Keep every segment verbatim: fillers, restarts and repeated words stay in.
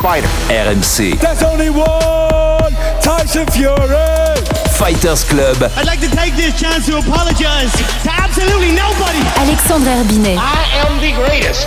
fighter? R M C. There's only one Tyson Fury. Fighters Club. I'd like to take this chance to apologize to absolutely nobody. Alexandre Herbinet. I am the greatest.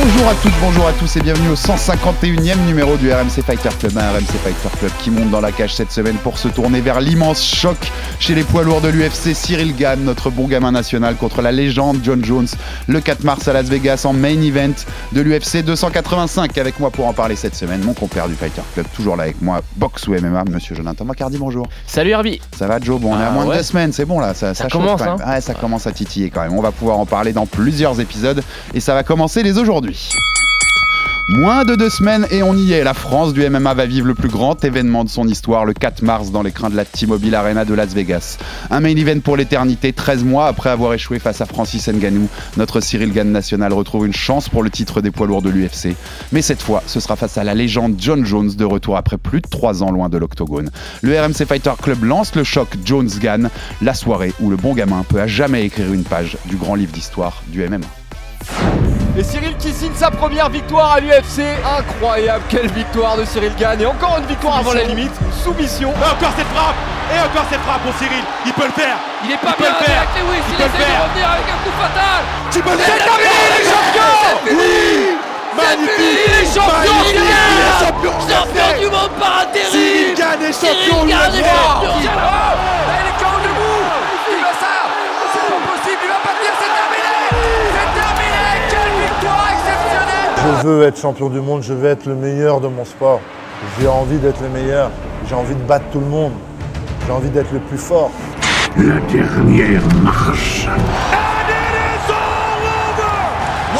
Bonjour à toutes, bonjour à tous et bienvenue au cent cinquante et unième numéro du R M C Fighter Club. Un R M C Fighter Club qui monte dans la cage cette semaine pour se tourner vers l'immense choc chez les poids lourds de l'U F C. Ciryl Gane, notre bon gamin national, contre la légende Jon Jones, le quatre mars à Las Vegas en main event de l'U F C deux cent quatre-vingt-cinq. Avec moi pour en parler cette semaine, mon compère du Fighter Club, toujours là avec moi, boxe ou M M A, monsieur Jonathan Mac Hardy, bonjour. Salut Herbie. Ça va Joe? Bon, on est à moins de deux semaines, c'est bon là, ça, ça, ça commence quand même. Hein. Ah, ça commence à titiller quand même. On va pouvoir en parler dans plusieurs épisodes et ça va commencer dès aujourd'hui. Moins de deux semaines et on y est, la France du M M A va vivre le plus grand événement de son histoire le quatre mars dans l'écran de la T-Mobile Arena de Las Vegas. Un main event pour l'éternité, treize mois après avoir échoué face à Francis Ngannou, notre Ciryl Gane national retrouve une chance pour le titre des poids lourds de l'U F C. Mais cette fois, ce sera face à la légende Jon Jones, de retour après plus de trois ans loin de l'octogone. Le R M C Fighter Club lance le choc Jones-Gane, la soirée où le bon gamin peut à jamais écrire une page du grand livre d'histoire du M M A. Et Ciryl qui signe sa première victoire à l'U F C. Incroyable, quelle victoire de Ciryl Gane. Et encore une victoire soumission. Avant la limite, soumission. Et encore cette frappe, et encore cette frappe pour Ciryl. Il peut le faire. Il est pas il bien avec Lewis, il, il essaie de revenir avec un coup fatal. Tu peux le faire. C'est terminé, il est champion. Oui, magnifique. Il est champion, il est champion. Champion du monde par intérim. Ciryl Gane est champion, il est champion. Il est quand debout. Il va ça. C'est pas possible, il va pas tenir, c'est terminé. C'est terminé. Je veux être champion du monde, je veux être le meilleur de mon sport. J'ai envie d'être le meilleur, j'ai envie de battre tout le monde, j'ai envie d'être le plus fort. La dernière marche. And it is all over!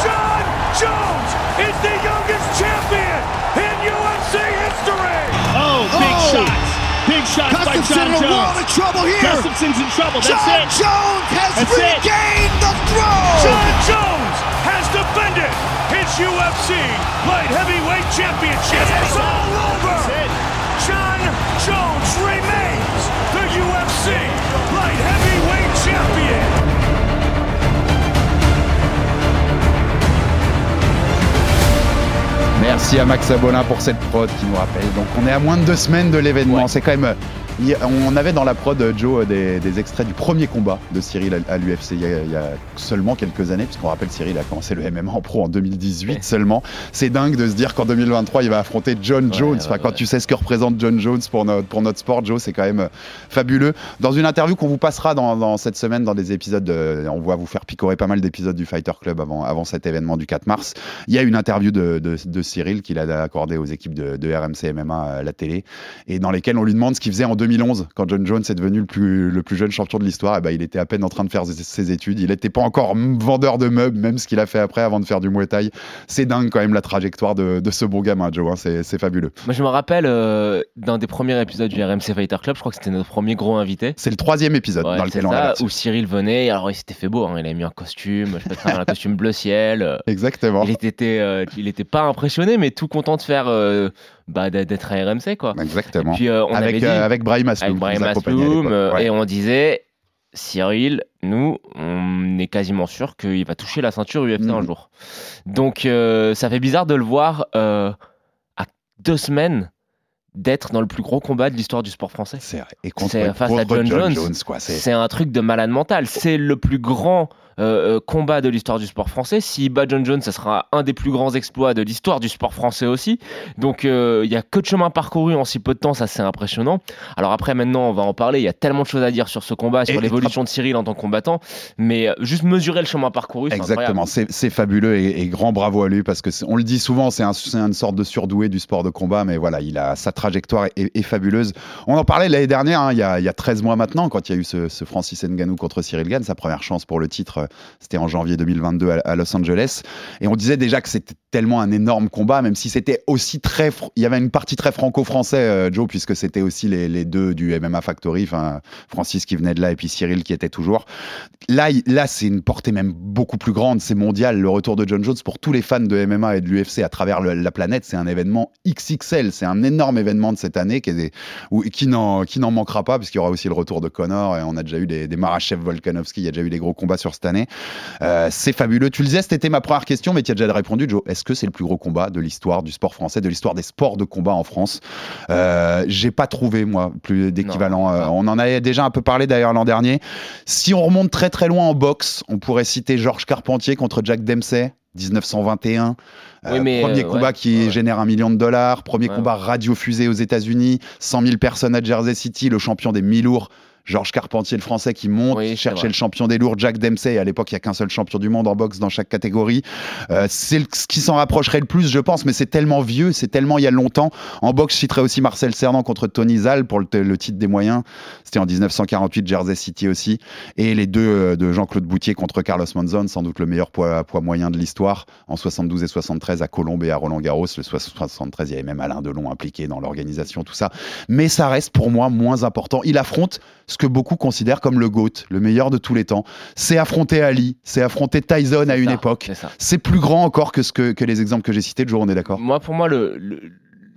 Jon Jones is the youngest champion in U F C history! Oh, big oh. shots! Big shots by Jon Jones! Gustafsson in a world of trouble here! Gustafsson's in trouble, that's Jon it! Jon Jones has that's regained it. The throne! Jon Jones has defended! It's U F C Light Heavyweight Championship. It's all over. Jon Jones remains the U F C Light Heavyweight Champion. Merci à Max Abonin pour cette prod qui nous rappelle. Donc on est à moins de deux semaines de l'événement. Ouais. C'est quand même. On avait dans la prod, Joe, des, des extraits du premier combat de Ciryl à l'U F C il y a, il y a seulement quelques années, puisqu'on rappelle Ciryl a commencé le M M A en pro en deux mille dix-huit seulement. C'est dingue de se dire qu'en deux mille vingt-trois, il va affronter Jon Jones. Ouais, ouais, enfin, quand ouais. tu sais ce que représente Jon Jones pour notre, pour notre sport, Joe, c'est quand même fabuleux. Dans une interview qu'on vous passera dans, dans cette semaine, dans des épisodes, de, on va vous faire picorer pas mal d'épisodes du Fighter Club avant, avant cet événement du quatre mars. Il y a une interview de, de, de Ciryl qu'il a accordée aux équipes de, de R M C M M A à la télé, et dans lesquelles on lui demande ce qu'il faisait en deux mille onze, quand Jon Jones est devenu le plus, le plus jeune champion de l'histoire, et ben, il était à peine en train de faire ses études, il n'était pas encore vendeur de meubles, même ce qu'il a fait après avant de faire du Muay Thai. C'est dingue quand même la trajectoire de, de ce bon gamin, Joe, hein, c'est, c'est fabuleux. Moi je me rappelle euh, d'un des premiers épisodes du R M C Fighter Club, je crois que c'était notre premier gros invité. C'est le troisième épisode ouais, dans lequel on est là-dessus. Où Ciryl venait, alors il s'était fait beau, hein, il avait mis un costume, je sais pas, un costume bleu ciel. Euh, Exactement. Il était, euh, il était pas impressionné, mais tout content de faire. Euh, Bah, d'être à R M C quoi. Exactement. Et puis, euh, on avec, avait dit, euh, avec Brahim Asloum. Avec Brahim Asloum, euh, ouais. Et on disait Ciryl, nous, on est quasiment sûr qu'il va toucher la ceinture U F C mmh. un jour. Donc, euh, ça fait bizarre de le voir euh, à deux semaines d'être dans le plus gros combat de l'histoire du sport français. C'est vrai. Et contre, c'est, face contre à Jon Jones, Jones quoi, c'est... c'est un truc de malade mental. C'est le plus grand euh, combat de l'histoire du sport français. S'il bat Jon Jones, ça sera un des plus grands exploits de l'histoire du sport français aussi. Donc il euh, n'y a que de chemin parcouru en si peu de temps, ça c'est impressionnant. Alors après maintenant on va en parler, il y a tellement de choses à dire sur ce combat, sur et l'évolution et... de Ciryl en tant que combattant, mais juste mesurer le chemin parcouru, c'est Exactement, c'est, c'est fabuleux et, et grand bravo à lui parce qu'on le dit souvent, c'est, un, c'est une sorte de surdoué du sport de combat, mais voilà, il a sa trajectoire est, est, est fabuleuse. On en parlait l'année dernière, hein, il, y a, il y a treize mois maintenant, quand il y a eu ce, ce Francis Ngannou contre Ciryl Gane, sa première chance pour le titre. C'était en janvier deux mille vingt-deux à Los Angeles. Et on disait déjà que c'était tellement un énorme combat, même si c'était aussi très... Fr... Il y avait une partie très franco-français, euh, Joe, puisque c'était aussi les, les deux du M M A Factory, enfin Francis qui venait de là et puis Ciryl qui était toujours. Là, là, c'est une portée même beaucoup plus grande, c'est mondial. Le retour de Jon Jones, pour tous les fans de M M A et de l'U F C à travers le, la planète, c'est un événement X X L, c'est un énorme événement de cette année qui, est des... Où, qui, n'en, qui n'en manquera pas, puisqu'il y aura aussi le retour de Conor, et on a déjà eu des, des Marachev Volkanovski, il y a déjà eu des gros combats sur cette année. Euh, c'est fabuleux. Tu le disais, c'était ma première question, mais tu as déjà répondu, Joe. Est-ce que c'est le plus gros combat de l'histoire du sport français, de l'histoire des sports de combat en France? euh, J'ai pas trouvé, moi, plus d'équivalent. Non, non. Euh, on en avait déjà un peu parlé d'ailleurs l'an dernier. Si on remonte très très loin en boxe, on pourrait citer Georges Carpentier contre Jack Dempsey, dix-neuf cent vingt et un. Oui, mais euh, premier euh, combat ouais, qui ouais. génère un million de dollars, premier ouais. combat radio-fusée aux États-Unis, cent mille personnes à Jersey City, le champion des mi-lourds. Georges Carpentier, le français, qui monte, oui, cherchait le champion des lourds, Jack Dempsey. À l'époque, il n'y a qu'un seul champion du monde en boxe dans chaque catégorie. Euh, c'est le, ce qui s'en rapprocherait le plus, je pense, mais c'est tellement vieux, c'est tellement il y a longtemps. En boxe, je citerai aussi Marcel Cernan contre Tony Zal pour le, le titre des moyens. C'était en dix-neuf cent quarante-huit, Jersey City aussi. Et les deux de Jean-Claude Boutier contre Carlos Monzon, sans doute le meilleur poids, poids moyen de l'histoire, en soixante-douze et soixante-treize à Colombes et à Roland-Garros. Le soixante-treize, il y avait même Alain Delon impliqué dans l'organisation, tout ça. Mais ça reste pour moi moins important. Il affronte ce que beaucoup considèrent comme le GOAT, le meilleur de tous les temps. C'est affronter Ali, c'est affronter Tyson à une époque. C'est, c'est plus grand encore que, ce que, que les exemples que j'ai cités. Toujours, on est d'accord. Moi, pour moi, le, le,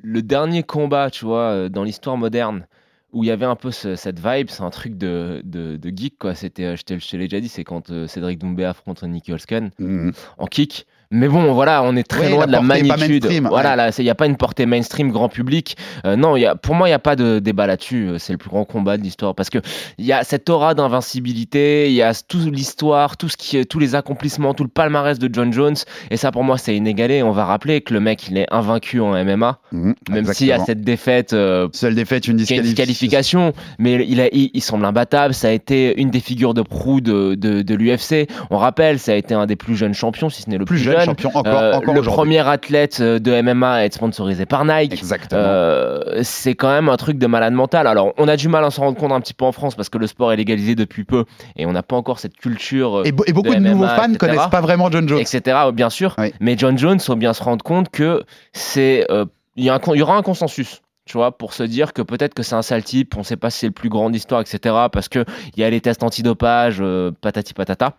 le dernier combat, tu vois, dans l'histoire moderne, où il y avait un peu ce, cette vibe, c'est un truc de, de, de geek, quoi. C'était, je te, je te l'ai déjà dit, c'est quand euh, Cédric Doumbé affronte Nicky Holsken mmh. en kick. Mais bon, voilà, on est très oui, loin la de la magnitude. Voilà, il ouais. n'y a pas une portée mainstream, grand public. Euh, non, y a, pour moi, il n'y a pas de débat là-dessus. C'est le plus grand combat de l'histoire. Parce qu'il y a cette aura d'invincibilité, il y a toute l'histoire, tout ce qui, tous les accomplissements, tout le palmarès de Jon Jones. Et ça, pour moi, c'est inégalé. On va rappeler que le mec, il est invaincu en M M A. Mmh, même s'il y a cette défaite. Euh, Seule défaite, une disqualification. Une disqualification mais il, a, il, il semble imbattable. Ça a été une des figures de proue de, de, de l'U F C. On rappelle, ça a été un des plus jeunes champions, si ce n'est le plus, plus jeune. Champion, encore, euh, encore le aujourd'hui. Premier athlète de M M A à être sponsorisé par Nike. Exactement. Euh, c'est quand même un truc de malade mental. Alors, on a du mal à s'en rendre compte un petit peu en France parce que le sport est légalisé depuis peu et on n'a pas encore cette culture. Et, bo- et beaucoup de, de M M A, nouveaux fans ne connaissent pas vraiment Jon Jones. Etc. Bien sûr. Oui. Mais Jon Jones, il faut bien se rendre compte que c'est, euh, y a un, y aura un consensus. Tu vois, pour se dire que peut-être que c'est un sale type, on ne sait pas si c'est le plus grand d'histoire, et cetera. Parce qu'il y a les tests antidopage, euh, patati patata.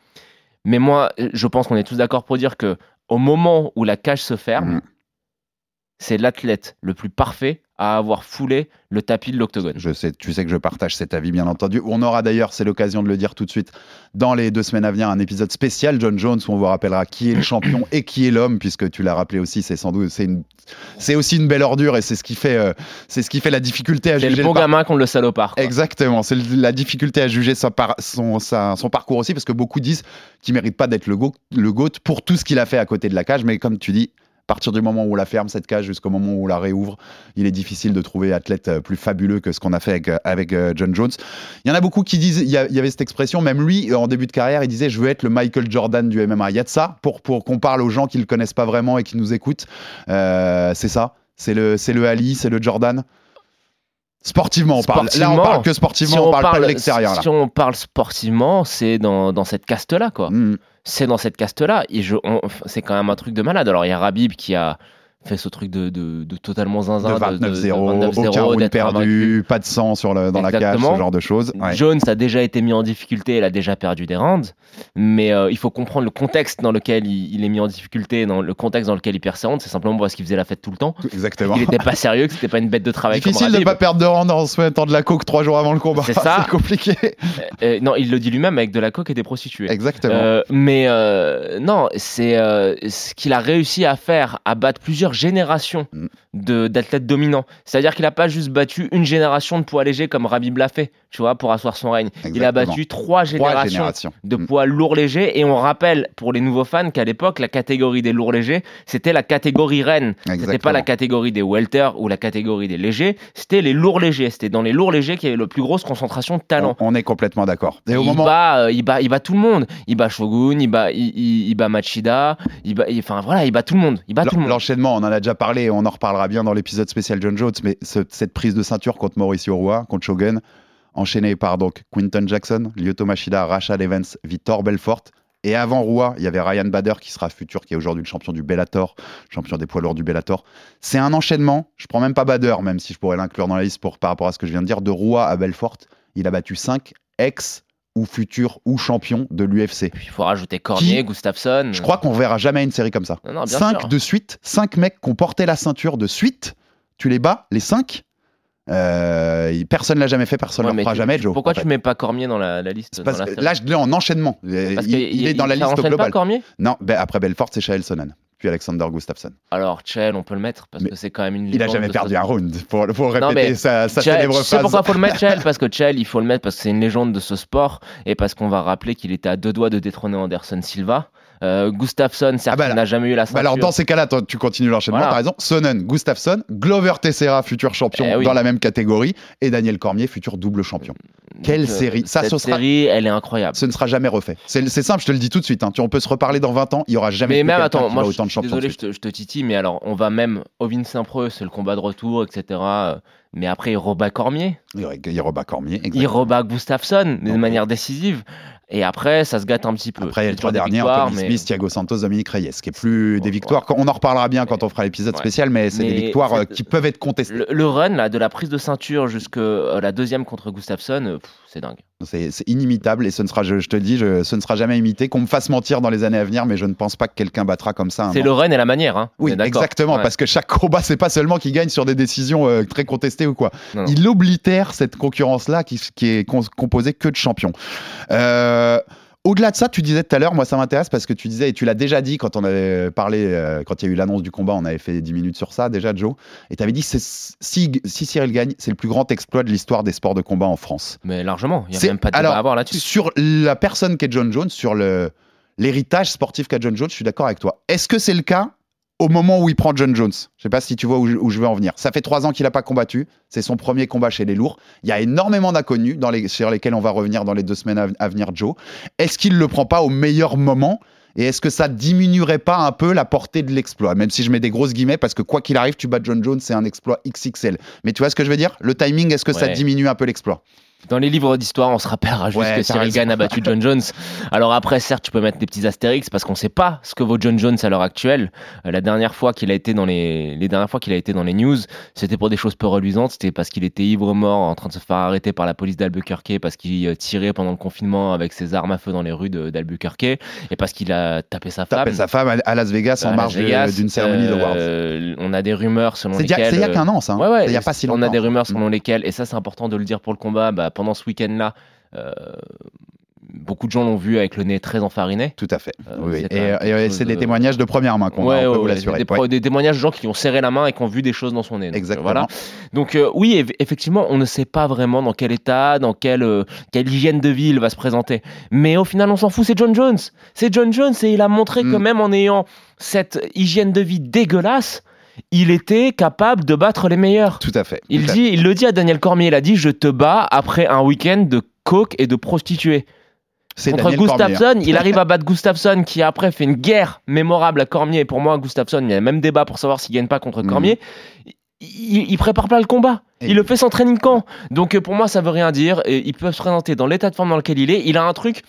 Mais moi, je pense qu'on est tous d'accord pour dire que au moment où la cage se ferme, mmh. c'est l'athlète le plus parfait à avoir foulé le tapis de l'octogone. Je sais, tu sais que je partage cet avis, bien entendu. On aura d'ailleurs, c'est l'occasion de le dire tout de suite, dans les deux semaines à venir, un épisode spécial Jon Jones où on vous rappellera qui est le champion et qui est l'homme, puisque tu l'as rappelé aussi, c'est sans doute, c'est une, c'est aussi une belle ordure et c'est ce qui fait, euh, c'est ce qui fait la difficulté à c'est juger. C'est le bon le gamin par... contre le salopard. Quoi. Exactement, c'est la difficulté à juger sa par... son, sa, son parcours aussi, parce que beaucoup disent qu'il ne mérite pas d'être le, go- le GOAT pour tout ce qu'il a fait à côté de la cage, mais comme tu dis, à partir du moment où on la ferme, cette cage, jusqu'au moment où on la réouvre, il est difficile de trouver athlète plus fabuleux que ce qu'on a fait avec, avec euh, Jon Jones. Il y en a beaucoup qui disent, il y, a, il y avait cette expression, même lui, en début de carrière, il disait « je veux être le Michael Jordan du M M A ». Il y a de ça, pour, pour qu'on parle aux gens qui ne le connaissent pas vraiment et qui nous écoutent. Euh, c'est ça, c'est le, c'est le Ali, c'est le Jordan. Sportivement, on parle. Sportivement, là, on parle que sportivement, si on, on parle, parle pas de l'extérieur. Si, si on parle sportivement, c'est dans, dans cette caste-là, quoi. Mmh. C'est dans cette caste-là. Et je, on, c'est quand même un truc de malade. Alors, il y a Rabib qui a fait ce truc de, de, de totalement zinzin. De vingt-neuf zéro, aucun round perdu, pas de sang sur le, dans Exactement. La cage, ce genre de choses. Ouais. Jones a déjà été mis en difficulté, il a déjà perdu des rounds, mais euh, il faut comprendre le contexte dans lequel il, il est mis en difficulté, dans le contexte dans lequel il perd ses rounds, c'est simplement parce qu'il faisait la fête tout le temps. Exactement. Il n'était pas sérieux, que c'était pas une bête de travail. Difficile de ne pas perdre de rounds en se mettant de la coke trois jours avant le combat. C'est ça. C'est compliqué. Euh, non, il le dit lui-même, avec de la coke et des prostituées. Exactement. Euh, mais euh, non, c'est euh, ce qu'il a réussi à faire, à battre plusieurs génération de, d'athlètes dominants. C'est-à-dire qu'il n'a pas juste battu une génération de poids légers comme Rabib l'a fait, tu vois, pour asseoir son règne. Exactement. Il a battu trois générations, trois générations. de poids lourds légers. Et on rappelle pour les nouveaux fans qu'à l'époque, la catégorie des lourds légers, c'était la catégorie reine. Exactement. C'était pas la catégorie des welter ou la catégorie des légers. C'était les lourds légers. C'était dans les lourds légers qu'il y avait la plus grosse concentration de talent. On, on est complètement d'accord. Et au il, moment... bat, euh, il, bat, il bat tout le monde. Il bat Shogun, il bat, il, il, il bat Machida. Il bat, il, enfin voilà, il bat tout le monde. Il bat L- tout le monde. L'enchaînement, on en a déjà parlé et on en reparlera bien dans l'épisode spécial Jon Jones, mais ce, cette prise de ceinture contre Mauricio Rua, contre Shogun, enchaînée par donc Quinton Jackson, Lyoto Machida, Rashad Evans, Vitor Belfort Et avant Rua, il y avait Ryan Bader qui sera futur, qui est aujourd'hui le champion du Bellator, champion des poids lourds du Bellator. C'est un enchaînement. Je prends même pas Bader, même si je pourrais l'inclure dans la liste pour, par rapport à ce que je viens de dire. De Rua à Belfort, il a battu cinq ex ou futur ou champion de l'U F C. Il faut rajouter Cormier, qui, Gustafsson. Je crois qu'on verra jamais une série comme ça. Non, non, bien cinq sûr. De suite, cinq mecs qui ont porté la ceinture de suite. Tu les bats, les cinq. Euh, personne l'a jamais fait, personne ne ouais, le fera tu, jamais. Joe, pourquoi en fait. Tu mets pas Cormier dans la, la liste parce, dans la là, je l'ai en enchaînement. Il, il, il est dans il, la il liste au global. Pas Cormier non, ben, après Belfort, c'est Chael Sonnen, puis Alexander Gustafsson. Alors Chael, on peut le mettre parce mais que c'est quand même une. Il a jamais perdu ce... un round. Pour, pour répéter non, mais sa, sa Chael, célèbre phrase. C'est pourquoi faut le mettre Chael parce que Chael, il faut le mettre parce que c'est une légende de ce sport et parce qu'on va rappeler qu'il était à deux doigts de détrôner Anderson Silva. Euh, Gustafsson, certes, ah bah n'a jamais eu la ceinture. Bah alors dans ces cas-là, tu continues l'enchaînement. Voilà. T'as raison. Sonnen, Gustafsson, Glover Teixeira, futur champion eh oui. dans la même catégorie, et Daniel Cormier, futur double champion. Donc, quelle série ça, cette ce sera... série, elle est incroyable. Ce ne sera jamais refait. C'est, c'est simple, je te le dis tout de suite. Hein. Tu, on peut se reparler dans vingt ans, il y aura jamais. Mais même attends, moi, autant je, de champions. Désolé, je te, je te titille, mais alors on va même Ovin Saint-Preux, c'est le combat de retour, et cetera. Mais après, il rebat Cormier. Il rebat Cormier, exactement. Il rebat Gustafsson de manière décisive. Et après, ça se gâte un petit peu. Après, il y a les trois dernières, Anthony mais... Smith, Thiago Santos, Dominick Reyes, qui est plus des victoires. On en reparlera bien quand on fera l'épisode ouais. spécial, mais c'est mais des victoires c'est... qui peuvent être contestées. Le, le run, là, de la prise de ceinture jusqu'à la deuxième contre Gustafsson, pff, c'est dingue. C'est, c'est inimitable et ce ne sera, je, je te le dis, je, ce ne sera jamais imité. Qu'on me fasse mentir dans les années à venir, mais je ne pense pas que quelqu'un battra comme ça. C'est le run et la manière. Hein. Oui, exactement, ouais. parce que chaque combat, c'est pas seulement qu'il gagne sur des décisions euh, très contestées ou quoi. Non, non. Il oblitère cette concurrence-là qui, qui est con- composée que de champions. Euh, au-delà de ça, tu disais tout à l'heure, moi ça m'intéresse parce que tu disais, et tu l'as déjà dit quand on avait parlé, euh, quand il y a eu l'annonce du combat, on avait fait dix minutes sur ça déjà, Joe, et tu avais dit c'est, si, si Ciryl gagne, c'est le plus grand exploit de l'histoire des sports de combat en France. Mais largement, il n'y a c'est, même pas de débat à avoir là-dessus. Sur la personne qu'est Jon Jones, sur le, l'héritage sportif qu'a Jon Jones, je suis d'accord avec toi. Est-ce que c'est le cas au moment où il prend Jon Jones? Je sais pas si tu vois où je, où je veux en venir. Ça fait trois ans qu'il n'a pas combattu. C'est son premier combat chez les lourds. Il y a énormément d'inconnus dans les, sur lesquels on va revenir dans les deux semaines à, à venir, Joe. Est-ce qu'il le prend pas au meilleur moment? Et est-ce que ça diminuerait pas un peu la portée de l'exploit? Même si je mets des grosses guillemets, parce que quoi qu'il arrive, tu bats Jon Jones, c'est un exploit X X L. Mais tu vois ce que je veux dire? Le timing, est-ce que ouais. ça diminue un peu l'exploit? Dans les livres d'histoire, on se rappellera juste ouais, que Ciryl Gane a battu Jon Jones. Alors après, certes, tu peux mettre des petits astérix parce qu'on ne sait pas ce que vaut Jon Jones à l'heure actuelle. Euh, la dernière fois qu'il a été dans les, les dernières fois qu'il a été dans les news, c'était pour des choses peu reluisantes. C'était parce qu'il était ivre-mort en train de se faire arrêter par la police d'Albuquerque parce qu'il tirait pendant le confinement avec ses armes à feu dans les rues de, d'Albuquerque et parce qu'il a tapé sa femme. Tapé sa femme à Las Vegas en marge Vegas, d'une cérémonie euh, d'awards. On a des rumeurs selon c'est lesquelles. A, c'est il y a qu'un an, ça. Hein. Ouais, ouais, c'est il y a pas si longtemps. On a des rumeurs selon lesquelles, et ça c'est important de le dire pour le combat. Bah, pendant ce week-end-là, euh, beaucoup de gens l'ont vu avec le nez très enfariné. Tout à fait. Euh, oui. Et, et, et c'est de... des témoignages de première main qu'on ouais, a, on ouais, peut ouais, vous l'assurer. Des, pro- ouais. des témoignages de gens qui ont serré la main et qui ont vu des choses dans son nez. Donc, exactement. Voilà. Donc euh, oui, effectivement, on ne sait pas vraiment dans quel état, dans quelle, euh, quelle hygiène de vie il va se présenter. Mais au final, on s'en fout, c'est Jon Jones. C'est Jon Jones et il a montré mm. que même en ayant cette hygiène de vie dégueulasse, il était capable de battre les meilleurs. Tout à fait. Il, dit, à fait. il le dit à Daniel Cormier, il a dit « Je te bats après un week-end de coke et de prostituées ». Contre Gustafsson, il arrive à battre Gustafsson qui après fait une guerre mémorable à Cormier. Et pour moi, Gustafsson, il y a le même débat pour savoir s'il gagne pas contre Cormier. Mmh. Il, il prépare pas le combat. Et il le fait sans training camp. Donc pour moi, ça veut rien dire. Et il peut se présenter dans l'état de forme dans lequel il est. Il a un truc...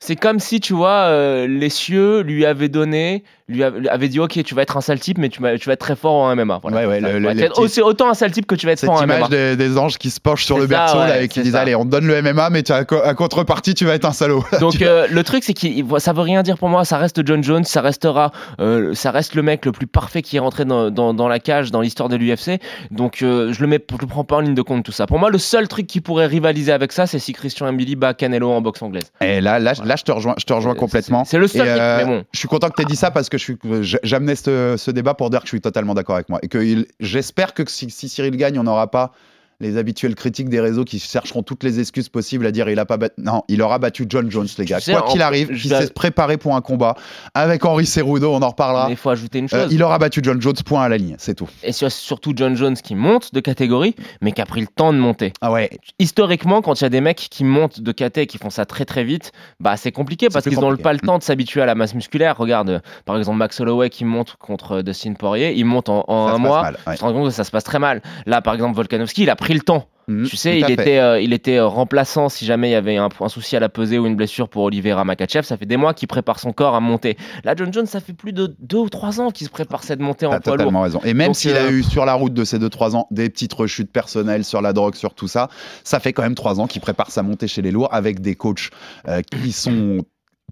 C'est comme si, tu vois, euh, les cieux lui avaient donné, lui avaient dit « Ok, tu vas être un sale type, mais tu vas, tu vas être très fort en M M A. Voilà, » ouais, ouais, le, le, petits... aussi, autant un sale type que tu vas être cette fort en M M A. Cette image des, des anges qui se penchent sur c'est le berceau ouais, là, et qui disent « Allez, on te donne le M M A, mais à, co- à contrepartie, tu vas être un salaud. » Donc euh, le truc, c'est que ça veut rien dire pour moi. Ça reste Jon Jones, ça restera, euh, ça reste le mec le plus parfait qui est rentré dans, dans, dans la cage dans l'histoire de l'U F C. Donc euh, je le mets, je le prends pas en ligne de compte, tout ça. Pour moi, le seul truc qui pourrait rivaliser avec ça, c'est si Christian Mbili bat Canelo en boxe anglaise. Et là, là, voilà. là Là, je te rejoins, je te rejoins complètement. C'est, c'est le seul. Euh, mais bon. Je suis content que tu aies dit ça parce que je suis, j'amenais ce, ce débat pour dire que je suis totalement d'accord avec moi. Et que il, j'espère que si, si Ciryl gagne, on n'aura pas les habituels critiques des réseaux qui chercheront toutes les excuses possibles à dire il a pas battu. Non, il aura battu Jon Jones, les gars. Tu sais, quoi en... qu'il arrive, il s'est préparé pour un combat avec Henry Cejudo, on en reparlera. Mais il faut ajouter une chose. Euh, il aura battu Jon Jones, point à la ligne, c'est tout. Et c'est surtout Jon Jones qui monte de catégorie, mais qui a pris le temps de monter. Ah ouais. Historiquement, quand il y a des mecs qui montent de caté et qui font ça très très vite, bah c'est compliqué parce c'est qu'ils n'ont pas le temps de s'habituer à la masse musculaire. Regarde, par exemple Max Holloway qui monte contre Dustin Poirier, il monte en, en un mois. Mal, ouais. Tu te rends compte que ça se passe très mal. Là, par exemple Volkanovski, il a pris le temps. Mmh, tu sais, il était, euh, il était remplaçant si jamais il y avait un, un souci à la pesée ou une blessure pour Oliveira Makhachev. Ça fait des mois qu'il prépare son corps à monter. Là, Jon Jones, ça fait plus de deux ou trois ans qu'il se prépare cette montée en poids lourd. T'as totalement raison. Et même Donc, s'il euh... a eu sur la route de ces deux trois ans des petites rechutes personnelles sur la drogue, sur tout ça, ça fait quand même trois ans qu'il prépare sa montée chez les lourds avec des coachs euh, qui sont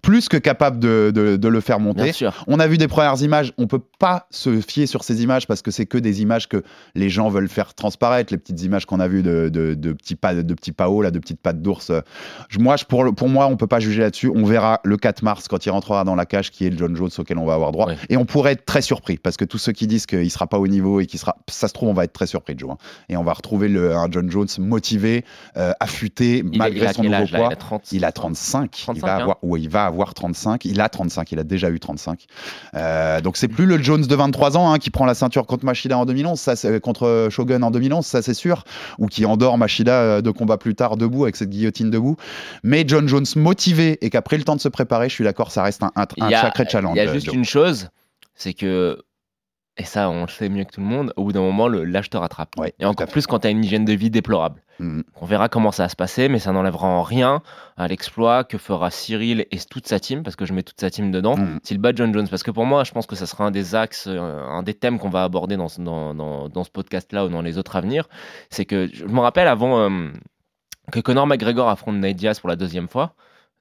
plus que capable de, de, de le faire monter. On a vu des premières images, on peut pas se fier sur ces images parce que c'est que des images que les gens veulent faire transparaître, les petites images qu'on a vues de, de, de petits pas, de petits paos, là, de petites pattes d'ours. Moi, je, pour, pour moi, on peut pas juger là-dessus. On verra le quatre mars, quand il rentrera dans la cage, qui est le Jon Jones auquel on va avoir droit. Ouais. Et on pourrait être très surpris, parce que tous ceux qui disent qu'il sera pas au niveau et qu'il sera... Ça se trouve, on va être très surpris, Joe. Hein. Et on va retrouver le, un Jon Jones motivé, euh, affûté, il malgré est, son nouveau âge, poids. Là, il, a trente... il a trente-cinq. trente-cinq il va hein. avoir... Ouais, il va avoir Avoir trente-cinq, il a trente-cinq, il a déjà eu trente-cinq. Euh, donc c'est plus le Jones de vingt-trois ans hein, qui prend la ceinture contre Machida en deux mille onze, ça c'est, contre Shogun en deux mille onze, ça c'est sûr, ou qui endort Machida deux combats plus tard debout avec cette guillotine debout. Mais Jon Jones motivé et qu'après le temps de se préparer, je suis d'accord, ça reste un, un, un a, sacré challenge. Il y a juste euh, une chose, c'est que, et ça on le sait mieux que tout le monde, au bout d'un moment le, l'âge te rattrape. Ouais, et encore plus quand t'as une hygiène de vie déplorable. Mmh. On verra comment ça va se passer, mais ça n'enlèvera en rien à l'exploit que fera Ciryl et toute sa team, parce que je mets toute sa team dedans, mmh. s'il bat Jon Jones, parce que pour moi je pense que ça sera un des axes, un des thèmes qu'on va aborder dans, dans, dans, dans ce podcast là ou dans les autres à venir. C'est que je me rappelle avant euh, que Conor McGregor affronte Nate Diaz pour la deuxième fois,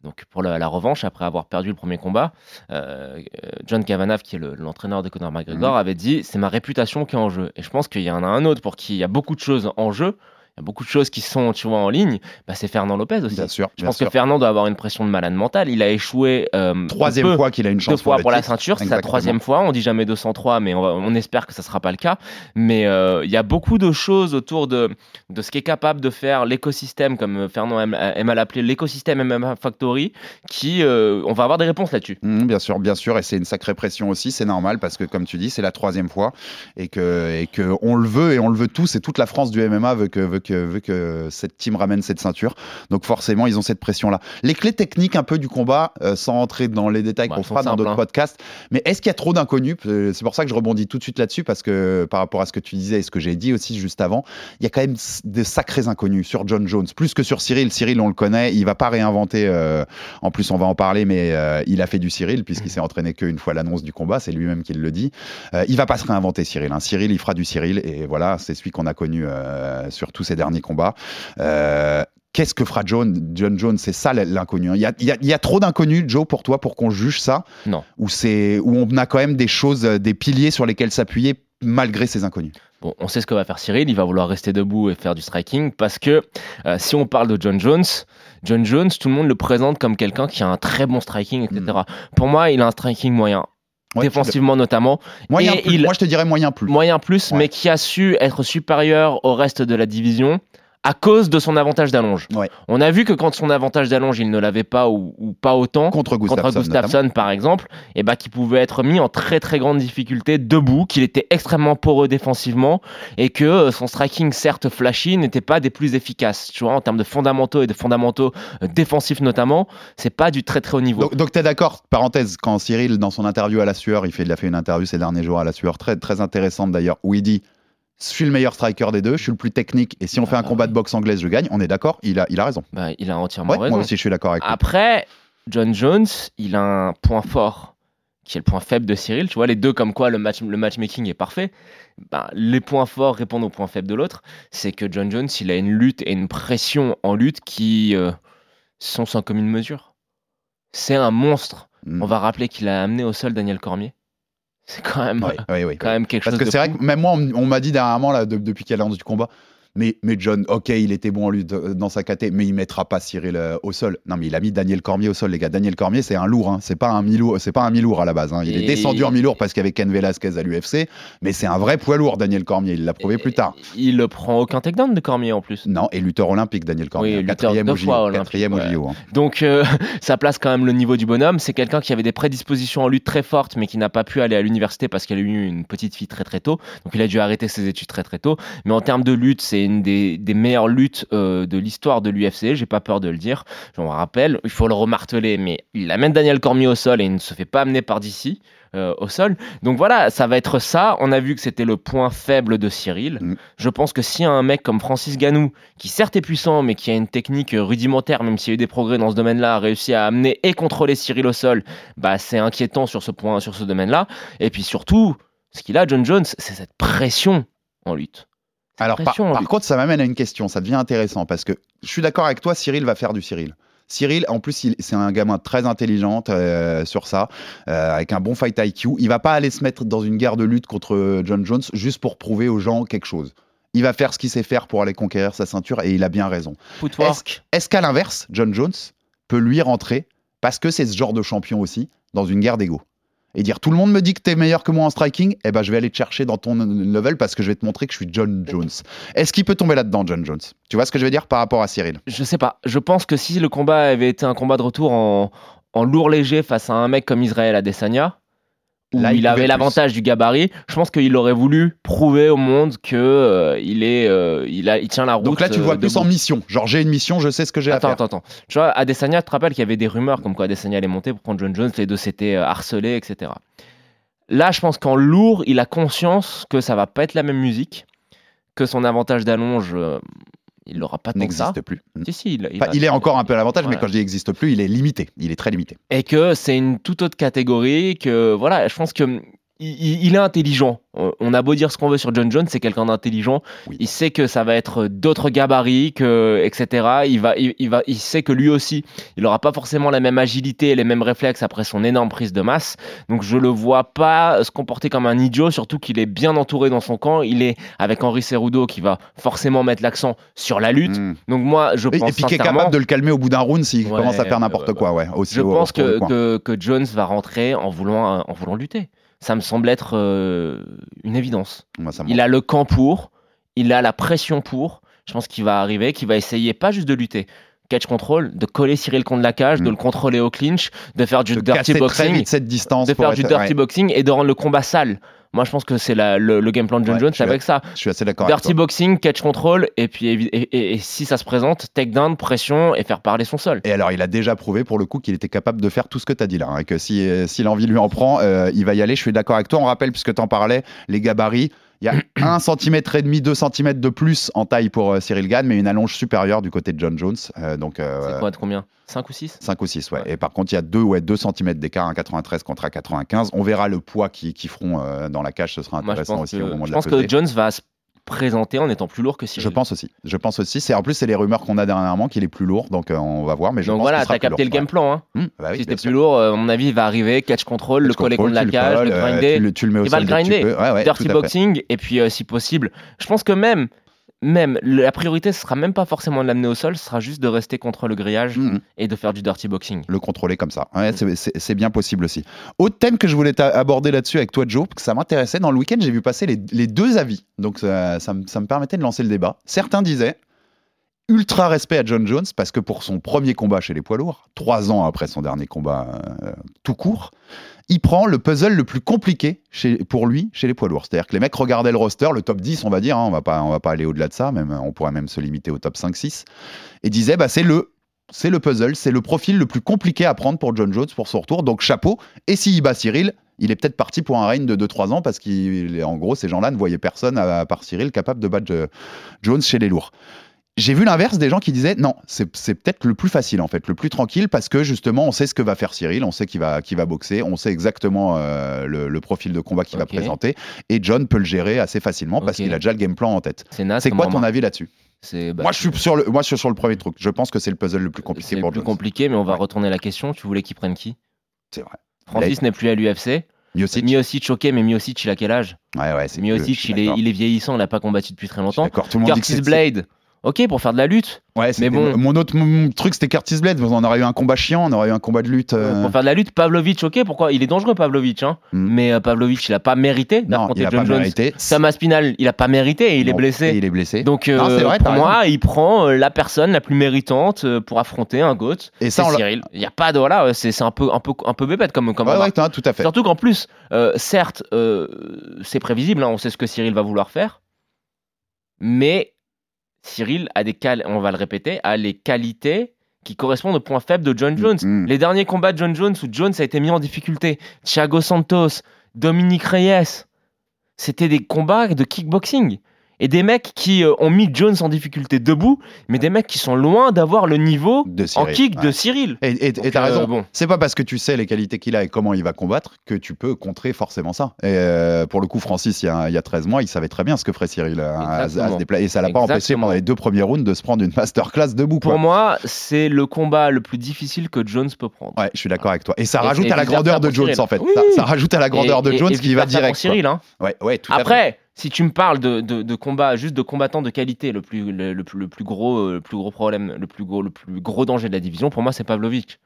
donc pour la, la revanche après avoir perdu le premier combat, euh, John Kavanagh, qui est le, l'entraîneur de Conor McGregor, mmh. avait dit c'est ma réputation qui est en jeu, et je pense qu'il y en a un autre pour qui il y a beaucoup de choses en jeu. Il y a beaucoup de choses qui sont, tu vois, en ligne. Bah, c'est Fernand Lopez aussi. Bien sûr, je pense bien sûr. que Fernand doit avoir une pression de malade mentale. Il a échoué euh, troisième peu, fois qu'il a une chance deux fois pour, pour la ceinture. Exactement. C'est la troisième fois. On dit jamais deux cent trois, mais on, va, on espère que ça sera pas le cas. Mais euh, il y a beaucoup de choses autour de de ce qu'est capable de faire l'écosystème, comme Fernand aime, aime à l'appeler, l'écosystème M M A Factory, qui euh, on va avoir des réponses là-dessus. Mmh, bien sûr, bien sûr, et c'est une sacrée pression aussi. C'est normal parce que, comme tu dis, c'est la troisième fois et que et que on le veut et on le veut tous. Et toute la France du M M A veut que veut Que, vu que cette team ramène cette ceinture, donc forcément ils ont cette pression là. Les clés techniques un peu du combat, euh, sans entrer dans les détails bah, qu'on fera dans d'autres hein. podcasts, mais est-ce qu'il y a trop d'inconnus? C'est pour ça que je rebondis tout de suite là-dessus, parce que par rapport à ce que tu disais et ce que j'ai dit aussi juste avant, il y a quand même des sacrés inconnus sur Jon Jones, plus que sur Ciryl. Ciryl on le connaît, il va pas réinventer, euh, en plus on va en parler, mais euh, il a fait du Ciryl puisqu'il mmh. s'est entraîné qu'une fois l'annonce du combat, c'est lui-même qui le dit. Euh, il va pas se réinventer Ciryl, hein. Ciryl il fera du Ciryl, et voilà, c'est celui qu'on a connu euh, sur tous ces derniers combats. Euh, qu'est-ce que fera Jon Jones? C'est ça l'inconnu. Il y a, il y a, il y a trop d'inconnus, Joe, pour toi, pour qu'on juge ça? Non. Où, c'est, où on a quand même des choses, des piliers sur lesquels s'appuyer malgré ces inconnus. Bon, on sait ce que va faire Ciryl, il va vouloir rester debout et faire du striking, parce que euh, si on parle de Jon Jones, Jon Jones, tout le monde le présente comme quelqu'un qui a un très bon striking, et cetera. Mmh. Pour moi, il a un striking moyen. Ouais, défensivement notamment. Moyen plus. Il... Moi, je te dirais moyen plus. Moyen plus, ouais. Mais qui a su être supérieur au reste de la division à cause de son avantage d'allonge. Ouais. On a vu que quand son avantage d'allonge, il ne l'avait pas ou, ou pas autant, contre Gustafsson, contre Gustafsson par exemple, et bah, qu'il pouvait être mis en très très grande difficulté debout, qu'il était extrêmement poreux défensivement, et que euh, son striking, certes flashy, n'était pas des plus efficaces. Tu vois, en termes de fondamentaux et de fondamentaux euh, défensifs notamment, c'est pas du très très haut niveau. Donc, donc t'es d'accord, parenthèse, quand Ciryl, dans son interview à la sueur, il, fait, il a fait une interview ces derniers jours à la sueur, très, très intéressante d'ailleurs, où il dit: je suis le meilleur striker des deux, je suis le plus technique, et si on ah, fait un combat de boxe anglaise, je gagne. On est d'accord, il a, il a raison. Bah, il a entièrement ouais, raison. Moi aussi, je suis d'accord avec lui. Après, Jon Jones, il a un point fort, qui est le point faible de Ciryl. Tu vois, les deux, comme quoi le, match, le matchmaking est parfait. Bah, les points forts répondent aux points faibles de l'autre. C'est que Jon Jones, il a une lutte et une pression en lutte qui euh, sont sans commune mesure. C'est un monstre. Mm. On va rappeler qu'il a amené au sol Daniel Cormier. C'est quand même, oui, oui, oui, quand oui. même quelque Parce chose. Parce que de c'est fou. Vrai que même moi, on, on m'a dit dernièrement, là, de, depuis qu'il a lancé du combat, mais, mais John, ok, il était bon en lutte dans sa caté, mais il mettra pas Ciryl euh, au sol. Non, mais il a mis Daniel Cormier au sol, les gars. Daniel Cormier, c'est un lourd, hein. C'est pas un mi-lourd, c'est pas un mi-lourd à la base. Hein. Il et... est descendu en mi-lourd parce qu'il y avait Ken Velasquez à l'U F C, mais c'est un vrai poids lourd, Daniel Cormier. Il l'a prouvé et... plus tard. Il ne prend aucun takedown de Cormier en plus. Non, et lutteur olympique, Daniel Cormier. Oui, quatrième au J O. Ouais. Donc, euh, ça place quand même le niveau du bonhomme. C'est quelqu'un qui avait des prédispositions en lutte très fortes, mais qui n'a pas pu aller à l'université parce qu'elle a eu une petite fille très très tôt. Donc, il a dû arrêter ses études très très tôt. Mais en termes de lutte, c'est c'est une des, des meilleures luttes euh, de l'histoire de l'U F C, j'ai pas peur de le dire, j'en rappelle, il faut le remarteler, mais il amène Daniel Cormier au sol et il ne se fait pas amener par d'ici euh, au sol. Donc voilà, ça va être ça, on a vu que c'était le point faible de Ciryl. Mm. Je pense que s'il y a un mec comme Francis Ngannou, qui certes est puissant, mais qui a une technique rudimentaire, même s'il y a eu des progrès dans ce domaine-là, a réussi à amener et contrôler Ciryl au sol, bah c'est inquiétant sur ce point, sur ce domaine-là. Et puis surtout, ce qu'il a, Jon Jones, c'est cette pression en lutte. Cette Alors, par, en par lutte. contre, ça m'amène à une question, ça devient intéressant, parce que je suis d'accord avec toi, Ciryl va faire du Ciryl. Ciryl, en plus, il, c'est un gamin très intelligent euh, sur ça, euh, avec un bon fight I Q. Il va pas aller se mettre dans une guerre de lutte contre Jon Jones juste pour prouver aux gens quelque chose. Il va faire ce qu'il sait faire pour aller conquérir sa ceinture, et il a bien raison. Footwork. Est-ce, est-ce qu'à l'inverse, Jon Jones peut lui rentrer, parce que c'est ce genre de champion aussi, dans une guerre d'ego ? Et dire tout le monde me dit que t'es meilleur que moi en striking, eh ben je vais aller te chercher dans ton level parce que je vais te montrer que je suis Jon Jones. Est-ce qu'il peut tomber là-dedans, Jon Jones ? Tu vois ce que je veux dire par rapport à Ciryl ? Je sais pas. Je pense que si le combat avait été un combat de retour en, en lourd léger face à un mec comme Israël Adesanya, où là, il, il avait l'avantage du gabarit, je pense qu'il aurait voulu prouver au monde qu'il euh, euh, il il tient la route. Donc là, tu vois euh, plus en mission. Genre, j'ai une mission, je sais ce que j'ai attends, à faire. Attends, attends. Tu vois, Adesanya, tu te rappelles qu'il y avait des rumeurs comme quoi Adesanya allait monter pour prendre Jon Jones, les deux s'étaient harcelés, et cetera. Là, je pense qu'en lourd, il a conscience que ça va pas être la même musique, que son avantage d'allonge... Euh, il l'aura pas tant que ça. N'existe plus. Si, si, il, il, enfin, il est encore un peu à l'avantage, voilà. Mais quand je dis n'existe plus, il est limité. Il est très limité. Et que c'est une toute autre catégorie. Que voilà, je pense que il, il est intelligent. On a beau dire ce qu'on veut sur Jon Jones, c'est quelqu'un d'intelligent. Oui. Il sait que ça va être d'autres gabarits, que, et cetera. Il va, il, il va, il sait que lui aussi, il aura pas forcément la même agilité et les mêmes réflexes après son énorme prise de masse. Donc je le vois pas se comporter comme un idiot, surtout qu'il est bien entouré dans son camp. Il est avec Henry Cejudo qui va forcément mettre l'accent sur la lutte. Mmh. Donc moi, je pense et puis qui est capable de le calmer au bout d'un round s'il ouais, commence à faire n'importe euh, quoi. Ouais, aussi je au, pense au que, que que Jones va rentrer en voulant en voulant lutter. Ça me semble être euh, une évidence. Moi, il a le camp pour, il a la pression pour. Je pense qu'il va arriver, qu'il va essayer pas juste de lutter, catch control, de coller Ciryl contre la cage, mmh. de le contrôler au clinch, de faire du de dirty boxing, très vite cette distance de faire être... du dirty ouais. boxing et de rendre le combat sale. Moi, je pense que c'est la, le, le game plan de Jon ouais, Jones avec à, ça. Je suis assez d'accord dirty avec toi. Boxing, catch control, et puis et, et, et, et si ça se présente, takedown, pression et faire parler son sol. Et alors, il a déjà prouvé pour le coup qu'il était capable de faire tout ce que tu as dit là. Hein, que si, si l'envie lui en prend, euh, il va y aller. Je suis d'accord avec toi. On rappelle, puisque tu en parlais, les gabarits. Il y a un virgule cinq centimètre, deux centimètres de plus en taille pour euh, Ciryl Gane, mais une allonge supérieure du côté de Jon Jones. Euh, donc, euh, c'est quoi de combien cinq ou six cinq ou six, ouais. ouais. Et par contre, il y a deux centimètres d'écart, un virgule quatre-vingt-treize contre un virgule quatre-vingt-quinze. On verra le poids qu'ils qui feront euh, dans la cage, ce sera intéressant aussi que, au moment de la pesée. Je pense que Jones va se présenter en étant plus lourd que Ciryl. Je pense aussi. Je pense aussi. C'est, en plus, c'est les rumeurs qu'on a dernièrement qu'il est plus lourd, donc euh, on va voir. Mais je donc pense voilà, t'as capté le game plan. Hein. Mmh, bah oui, si t'es plus lourd, euh, à mon avis, il va arriver, catch control, catch le coller contre la cage, le, le grinder. Tu le, tu le mets au il va le grinder. Ouais, ouais, dirty boxing, et puis euh, si possible, je pense que même. Même, la priorité, ce sera même pas forcément de l'amener au sol, ce sera juste de rester contre le grillage mmh. et de faire du dirty boxing. Le contrôler comme ça, ouais, mmh. c'est, c'est, c'est bien possible aussi. Autre thème que je voulais aborder là-dessus avec toi, Joe, parce que ça m'intéressait, dans le week-end, j'ai vu passer les, les deux avis, donc ça, ça, me, ça me permettait de lancer le débat. Certains disaient, ultra respect à Jon Jones, parce que pour son premier combat chez les poids lourds, trois ans après son dernier combat euh, tout court, il prend le puzzle le plus compliqué chez, pour lui chez les poids lourds. C'est-à-dire que les mecs regardaient le roster, le top dix, on va dire, hein, on va pas, on va pas aller au-delà de ça, même, on pourrait même se limiter au top cinq six, et disaient bah, c'est, le, c'est le puzzle, c'est le profil le plus compliqué à prendre pour Jon Jones pour son retour, donc chapeau, et s'il bat Ciryl, il est peut-être parti pour un règne de deux trois ans, parce qu'en gros, ces gens-là ne voyaient personne, à part Ciryl, capable de battre euh, Jones chez les lourds. J'ai vu l'inverse des gens qui disaient non, c'est, c'est peut-être le plus facile en fait, le plus tranquille parce que justement on sait ce que va faire Ciryl, on sait qu'il va, qu'il va boxer, on sait exactement euh, le, le profil de combat qu'il okay. va présenter et Jon peut le gérer assez facilement parce okay. qu'il a déjà le game plan en tête. C'est, naze, c'est quoi ton moi. avis là-dessus ? C'est, bah, moi, je suis sur le, moi je suis sur le premier truc, je pense que c'est le puzzle le plus compliqué pour Jon. C'est le plus compliqué mais on va ouais. retourner la question, tu voulais qu'il prenne qui ? C'est vrai. Francis Là, n'est plus à l'U F C. Miocic. Miocic, ok, mais Miocic il a quel âge ? Ouais, ouais, c'est Miocic plus, il, est, il est vieillissant, il n'a pas combattu depuis très longtemps. D'accord, tout le monde Curtis Blaydes. Ok, pour faire de la lutte. Ouais, mais bon. Mon autre mon truc, c'était Curtis Blaydes. On aurait eu un combat chiant, on aurait eu un combat de lutte. Euh... Pour faire de la lutte, Pavlovitch, ok, pourquoi ? Il est dangereux, Pavlovitch. Hein. Mm. Mais euh, Pavlovitch, il n'a pas mérité d'affronter Jon Jones. Sam Aspinall, il n'a pas mérité et il, non, est blessé. Et il est blessé. Donc, euh, non, c'est vrai, pour moi, raison. il prend euh, la personne la plus méritante euh, pour affronter un GOAT. Et ça, c'est Ciryl. Il n'y a pas de. Voilà, c'est, c'est un peu, un peu, un peu bébête comme combat. Ouais, ouais, tout à fait. Surtout qu'en plus, euh, certes, euh, c'est prévisible, hein, on sait ce que Ciryl va vouloir faire. Mais. Ciryl a des qual- on va le répéter, a les qualités qui correspondent aux points faibles de Jon Jones. Mm-hmm. Les derniers combats de Jon Jones où Jones a été mis en difficulté, Thiago Santos, Dominick Reyes, c'était des combats de kickboxing. Et des mecs qui euh, ont mis Jones en difficulté debout, mais des mecs qui sont loin d'avoir le niveau en kick ouais. de Ciryl. Et, et, Donc, et t'as euh, raison. Bon. C'est pas parce que tu sais les qualités qu'il a et comment il va combattre que tu peux contrer forcément ça. Et euh, pour le coup, Francis, il y, a, il y a treize mois, il savait très bien ce que ferait Ciryl hein, à, à se déplacer. Et ça l'a pas Exactement. empêché pendant les deux premiers rounds de se prendre une masterclass debout. Quoi. Pour moi, c'est le combat le plus difficile que Jones peut prendre. Ouais, je suis d'accord avec toi. Et ça rajoute et, à la grandeur de Jones, en fait. Oui. Ça, ça rajoute à la grandeur et, de Jones et, et qui va direct. Ciryl, hein. Ouais, ouais, tout Après, à fait. Si tu me parles de, de, de combat, juste de combattants de qualité, le plus, le, le, plus, le plus gros, le plus gros problème, le plus gros, le plus gros danger de la division, pour moi, c'est Pavlovitch.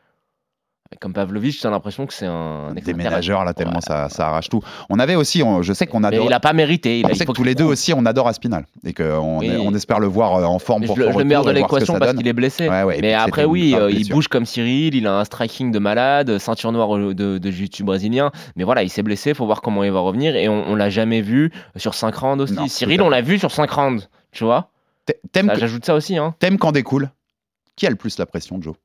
Comme Pavlovitch, t'as l'impression que c'est un déménageur là tellement ouais. ça, ça arrache tout. On avait aussi, on, je sais qu'on adore. Mais il a pas mérité. Il on a, sait que tous les deux aussi, on adore Aspinal et qu'on oui. on espère le voir en forme pour. Je, je le mets de l'équation parce donne. qu'il est blessé. Ouais, ouais, mais après oui, euh, il bouge comme Ciryl, il a un striking de malade, ceinture noire de, de, de jiu-jitsu brésilien. Mais voilà, il s'est blessé, faut voir comment il va revenir et on, on l'a jamais vu sur cinq rounds aussi. Non, Ciryl, on l'a vu sur cinq rounds, tu vois. T'aimes ça, j'ajoute ça aussi. Hein. T'aimes qu'en découle. Qui a le plus la pression, Joe?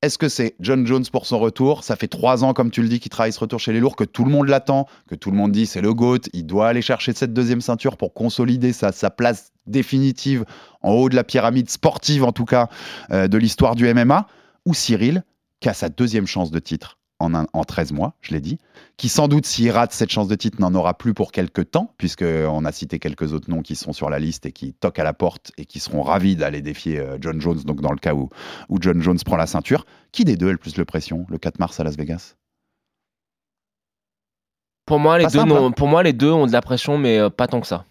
Est-ce que c'est Jon Jones pour son retour? Ça fait trois ans, comme tu le dis, qu'il travaille ce retour chez les lourds, que tout le monde l'attend, que tout le monde dit c'est le GOAT, il doit aller chercher cette deuxième ceinture pour consolider sa, sa place définitive en haut de la pyramide sportive, en tout cas, euh, de l'histoire du M M A. Ou Ciryl, qui a sa deuxième chance de titre en, un, en treize mois, je l'ai dit, qui sans doute, s'il rate cette chance de titre, n'en aura plus pour quelques temps, puisqu'on a cité quelques autres noms qui sont sur la liste et qui toquent à la porte et qui seront ravis d'aller défier euh, Jon Jones, donc dans le cas où, où Jon Jones prend la ceinture. Qui des deux a le plus de pression, le quatre mars à Las Vegas? Pour moi, les deux, simple, non, hein. pour moi, les deux ont de la pression, mais euh, pas tant que ça.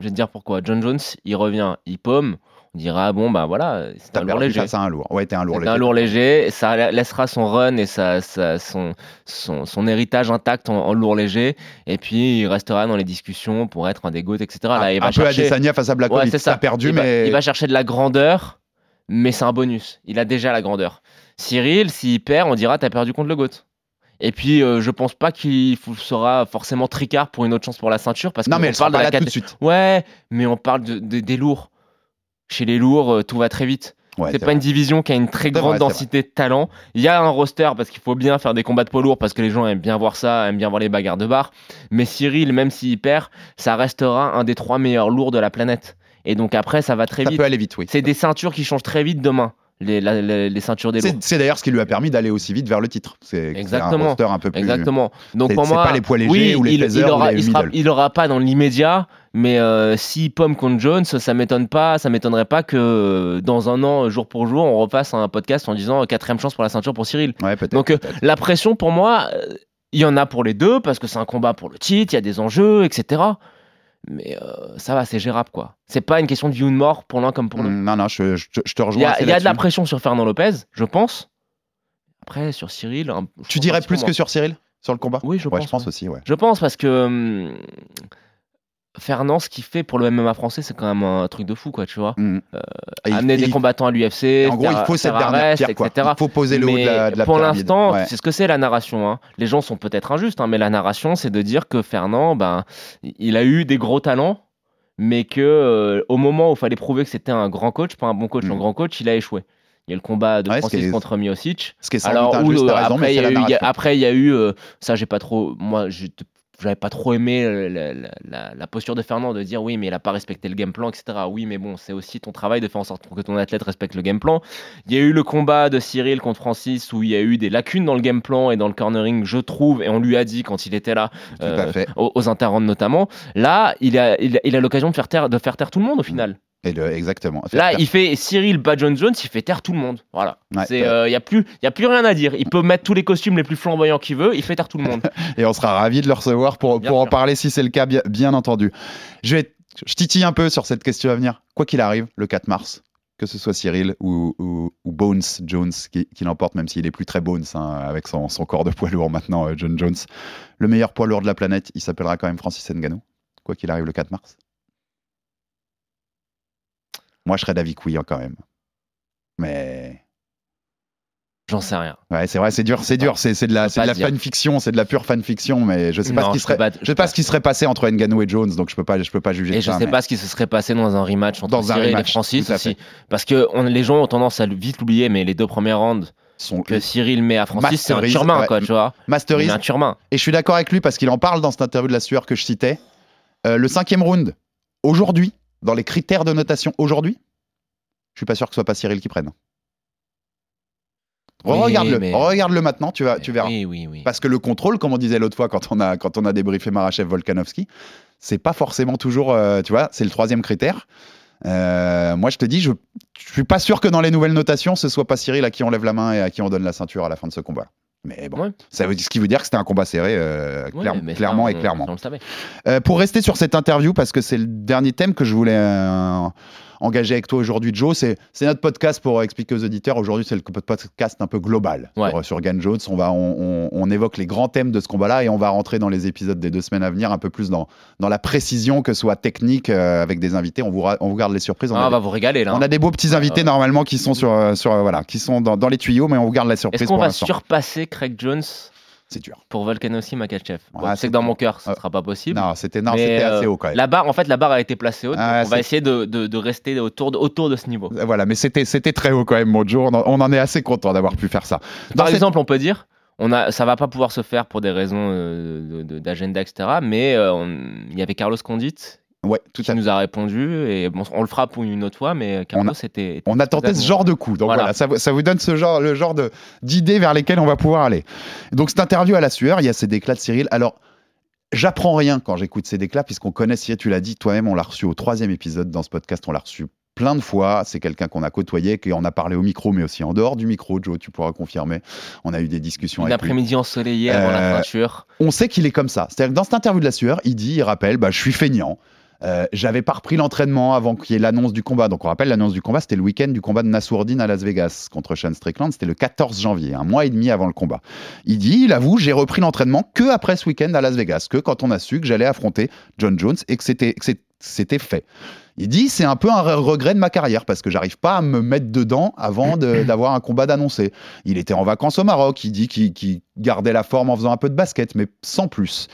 Je vais te dire pourquoi. Jon Jones, il revient, il paume. On dira, bon, bah voilà, c'est un lourd léger. Face à un lourd. Ouais, t'es un lourd léger. un lourd léger. Ça laissera son run et sa, sa, son, son, son héritage intact en, en lourd léger. Et puis, il restera dans les discussions pour être un des goûts, et cetera. Là, il un va peu chercher... Adesanya face à Blackwood, ouais, il a perdu, il mais... Va, il va chercher de la grandeur, mais c'est un bonus. Il a déjà la grandeur. Ciryl, s'il perd, on dira, t'as perdu contre le GOAT. Et puis, euh, je pense pas qu'il sera forcément tricard pour une autre chance pour la ceinture. Parce non, que mais on elle parle sera pas de la là cat... tout de suite. Ouais, mais on parle de, de, des lourds. Chez les lourds, tout va très vite. Ouais, c'est, c'est pas vrai. Une division qui a une très c'est grande vrai, densité de talent. Il y a un roster parce qu'il faut bien faire des combats de poids lourds parce que les gens aiment bien voir ça, aiment bien voir les bagarres de bar. Mais Ciryl, même s'il perd, ça restera un des trois meilleurs lourds de la planète. Et donc après, ça va très ça vite. Ça peut aller vite, oui. C'est des ceintures qui changent très vite demain. Les, la, les, les ceintures des lourds. C'est, c'est d'ailleurs ce qui lui a permis d'aller aussi vite vers le titre. C'est, exactement. C'est un roster un peu plus... Exactement. Donc c'est, pour c'est moi, pas les poids légers oui, ou les plaisers ou les middle. Il n'aura pas dans l'immédiat, mais euh, si pomme contre Jones, ça m'étonne pas, ça m'étonnerait pas que dans un an, jour pour jour, on repasse un podcast en disant quatrième chance pour la ceinture pour Ciryl. Ouais, peut-être, Donc euh, peut-être. La pression, pour moi, il y en a pour les deux parce que c'est un combat pour le titre, il y a des enjeux, et cetera. Mais euh, ça va, c'est gérable quoi. C'est pas une question de vie ou de mort pour l'un comme pour l'autre. Non, non, je, je, je te rejoins. Il y, y a de la pression sur Fernand Lopez, je pense. Après, sur Ciryl. Un, tu dirais plus que sur Ciryl, sur le combat ? Oui, je ouais, pense. Je pense ouais. aussi, ouais. Je pense parce que hum, Fernand, ce qu'il fait pour le M M A français, c'est quand même un truc de fou, quoi, tu vois. Mmh. Euh, amener il, des il, combattants à l'U F C. En gros, il faut cette dernière pierre, quoi. Il faut poser le haut de la, de la pyramide. Pour l'instant, ouais. c'est ce que c'est la narration. Hein. Les gens sont peut-être injustes, hein, mais la narration, c'est de dire que Fernand, ben, il a eu des gros talents, mais que euh, au moment où il fallait prouver que c'était un grand coach, pas un bon coach, mmh. un grand coach, il a échoué. Il y a le combat de ouais, Francis contre Miocic. Ce qui est sans doute injuste, t'as raison, mais c'est la narration. Après, il y a eu, euh, ça, j'ai pas trop, moi, je J'avais pas trop aimé la, la, la, la posture de Fernand de dire oui, mais il a pas respecté le game plan, et cetera. Oui, mais bon, c'est aussi ton travail de faire en sorte que ton athlète respecte le game plan. Il y a eu le combat de Ciryl contre Francis où il y a eu des lacunes dans le game plan et dans le cornering, je trouve, et on lui a dit quand il était là, euh, aux, aux interrounds notamment. Là, il a, il, il a l'occasion de faire, taire, de faire taire tout le monde au final. Et le, exactement. Là, taire. il fait Ciryl bat Jon Jones, il fait taire tout le monde. Voilà. Il ouais, n'y euh, a, a plus rien à dire. Il peut mettre tous les costumes les plus flamboyants qu'il veut, il fait taire tout le monde. Et on sera ravis de le recevoir pour, pour en parler si c'est le cas, bien, bien entendu. Je, vais, je titille un peu sur cette question à venir. Quoi qu'il arrive, le quatre mars, que ce soit Ciryl ou, ou, ou Bones Jones qui, qui l'emporte, même s'il n'est plus très Bones hein, avec son, son corps de poids lourd maintenant, euh, Jon Jones. Le meilleur poids lourd de la planète, il s'appellera quand même Francis Ngannou. Quoi qu'il arrive, le quatre mars. Moi, je serais d'avis que oui, hein, quand même. Mais... J'en sais rien. Ouais, c'est vrai, c'est dur, c'est dur, c'est, c'est de la, c'est de la fanfiction, c'est de la pure fanfiction, mais je sais pas non, ce qui je serait, pas, je sais pas, pas ce qui serait passé entre Ngannou et Jones, donc je peux pas, je peux pas juger. Et je ça, sais mais... pas ce qui se serait passé dans un rematch entre Ciryl et Francis aussi, parce que on, les gens ont tendance à vite l'oublier, mais les deux premières rounds sont que Ciryl met à Francis, c'est un turmain, ouais, quoi, tu vois. Masterise. Un turmain. Et je suis d'accord avec lui parce qu'il en parle dans cette interview de la sueur que je citais. Euh, le cinquième round, aujourd'hui, dans les critères de notation aujourd'hui, je suis pas sûr que ce soit pas Ciryl qui prenne. Oui, regarde-le, mais... regarde-le maintenant, tu, vas, tu verras. Oui, oui, oui. Parce que le contrôle, comme on disait l'autre fois quand on a, quand on a débriefé Marachev Volkanovski, c'est pas forcément toujours, euh, tu vois, c'est le troisième critère. Euh, moi, je te dis, je, je suis pas sûr que dans les nouvelles notations, ce soit pas Ciryl à qui on lève la main et à qui on donne la ceinture à la fin de ce combat. Mais bon, ouais. Ça veut, ce qui veut dire que c'était un combat serré, euh, ouais, clair, mais clairement ça, on, et clairement. On le savait. Euh, pour rester sur cette interview, parce que c'est le dernier thème que je voulais euh, engager avec toi aujourd'hui, Joe, c'est, c'est notre podcast pour expliquer aux auditeurs. Aujourd'hui, c'est le podcast un peu global, ouais, sur, sur Jon Jones. On, va, on, on, on évoque les grands thèmes de ce combat-là et on va rentrer dans les épisodes des deux semaines à venir un peu plus dans, dans la précision, que ce soit technique, euh, avec des invités. On vous, ra- on vous garde les surprises. On ah, va des, vous régaler là. On a des beaux petits invités euh, normalement qui sont, sur, sur, voilà, qui sont dans, dans les tuyaux, mais on vous garde la surprise. Est-ce qu'on pour va l'instant. surpasser Craig Jones? C'est dur. Pour Volkanovski Makhachev. Bon, ah, c'est que dans mon cœur, ce ne euh, sera pas possible. Non, c'était, non, c'était euh, assez haut quand même. La barre, en fait, la barre a été placée haute. Ah, donc on va essayer de, de, de rester autour de, autour de ce niveau. Voilà, mais c'était, c'était très haut quand même, mon Joe. On, on en est assez content d'avoir pu faire ça. Dans Par cette... exemple, on peut dire, on a, ça ne va pas pouvoir se faire pour des raisons euh, de, de, d'agenda, et cetera. Mais il euh, y avait Carlos Condit. Ouais, tout qui à nous a répondu, et bon, on le fera pour une autre fois, mais Carlos, on a, c'était... On a tenté ce genre de coup, donc voilà, voilà ça, ça vous donne ce genre, le genre de, d'idées vers lesquelles on va pouvoir aller. Donc cette interview à la sueur, il y a ces déclats de Ciryl. Alors, j'apprends rien quand j'écoute ces déclats, puisqu'on connaît Ciryl, tu l'as dit, toi-même, on l'a reçu au troisième épisode dans ce podcast, on l'a reçu plein de fois, c'est quelqu'un qu'on a côtoyé, qu'on a parlé au micro, mais aussi en dehors du micro, Joe, tu pourras confirmer. On a eu des discussions une avec lui. Une après-midi ensoleillée avant euh, la peinture. On sait qu'il est comme ça, c'est-à-dire que dans cette interview de la sueur, il dit, il rappelle, bah, je suis feignant. Euh, j'avais pas repris l'entraînement avant qu'il y ait l'annonce du combat. Donc on rappelle, l'annonce du combat, c'était le week-end du combat de Nassourdine à Las Vegas contre Sean Strickland. C'était le quatorze janvier, un mois et demi avant le combat. Il dit, il avoue, j'ai repris l'entraînement que après ce week-end à Las Vegas, que quand on a su que j'allais affronter Jon Jones et que c'était, que c'était fait. Il dit, c'est un peu un regret de ma carrière parce que j'arrive pas à me mettre dedans avant de, d'avoir un combat d'annoncé. Il était en vacances au Maroc, il dit qu'il, qu'il gardait la forme en faisant un peu de basket, mais sans plus.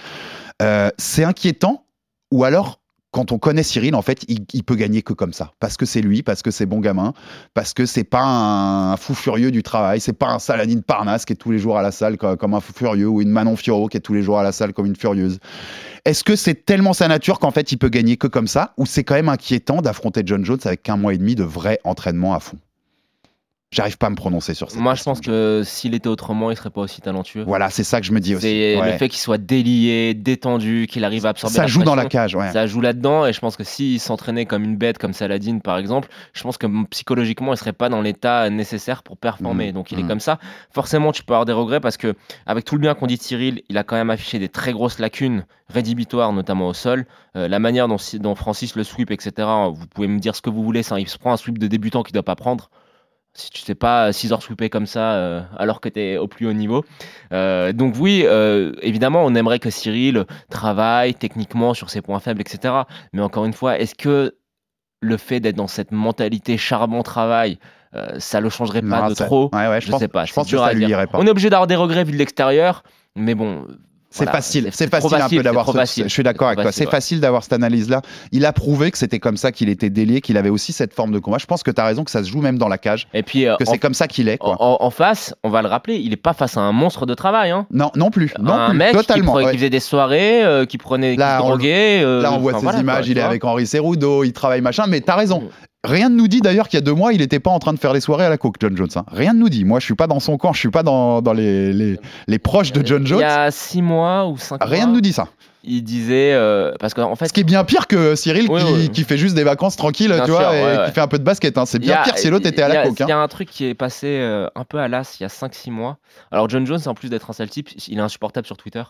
Euh, c'est inquiétant, ou alors quand on connaît Ciryl, en fait, il, il peut gagner que comme ça. Parce que c'est lui, parce que c'est bon gamin, parce que c'est pas un, un fou furieux du travail, c'est pas un Saladin Parnasse qui est tous les jours à la salle comme, comme un fou furieux, ou une Manon Fiorot qui est tous les jours à la salle comme une furieuse. Est-ce que c'est tellement sa nature qu'en fait, il peut gagner que comme ça, ou c'est quand même inquiétant d'affronter Jon Jones avec un mois et demi de vrai entraînement à fond? J'arrive pas à me prononcer sur ça. Moi, question. Je pense que s'il était autrement, il serait pas aussi talentueux. Voilà, c'est ça que je me dis aussi. C'est ouais. Le fait qu'il soit délié, détendu, qu'il arrive à absorber ça la joue pression, dans la cage, ouais. Ça joue là-dedans, et je pense que s'il s'entraînait comme une bête, comme Saladin par exemple, je pense que psychologiquement, il serait pas dans l'état nécessaire pour performer. Mmh. Donc il mmh. est comme ça. Forcément, tu peux avoir des regrets parce que, avec tout le bien qu'on dit de Ciryl, il a quand même affiché des très grosses lacunes rédhibitoires, notamment au sol. Euh, la manière dont, dont Francis le sweep, et cetera. Vous pouvez me dire ce que vous voulez, ça, il se prend un sweep de débutant qu'il doit pas prendre. Si tu sais pas six heures sweeper comme ça euh, alors que t'es au plus haut niveau. Euh, donc oui, euh, évidemment, on aimerait que Ciryl travaille techniquement sur ses points faibles, et cetera. Mais encore une fois, est-ce que le fait d'être dans cette mentalité charbon-travail, euh, ça le changerait pas non, de ça... trop ouais, ouais, Je, je pense, sais pas. Je pense que ça lui irait pas. On est obligé d'avoir des regrets vu de l'extérieur, mais bon... C'est voilà, facile, c'est, c'est, c'est facile, facile un peu c'est d'avoir. Ce, facile, je suis d'accord avec toi. C'est ouais. facile d'avoir cette analyse-là. Il a prouvé que c'était comme ça qu'il était délié, qu'il avait aussi cette forme de combat. Je pense que t'as raison que ça se joue même dans la cage. Et puis euh, que c'est f... comme ça qu'il est. Quoi. En, en face, on va le rappeler, il est pas face à un monstre de travail, hein. Non, non plus. Non un plus, mec totalement, qui, pre- ouais. qui faisait des soirées, euh, qui prenait, là, qui se droguait. Euh, là, on voit enfin, ses voilà, images. Quoi, il est avec Henry Cejudo, il travaille machin. Mais t'as raison. Rien ne nous dit d'ailleurs qu'il y a deux mois, il n'était pas en train de faire les soirées à la coke, Jon Jones. Hein. Rien ne nous dit. Moi, je ne suis pas dans son camp, je ne suis pas dans, dans les, les, les proches de Jon Jones. Il y a six mois ou cinq mois. Rien ne nous dit ça. Il disait... Euh, parce qu'en fait, ce qui est bien pire que Ciryl oui, qui, oui. qui fait juste des vacances tranquilles, tu vois, sûr, et ouais, ouais. qui fait un peu de basket. Hein. C'est bien a, pire si l'autre était à la coke. Il y a un truc qui est passé euh, un peu à l'as il y a cinq six mois. Alors, Jon Jones, en plus d'être un sale type, il est insupportable sur Twitter.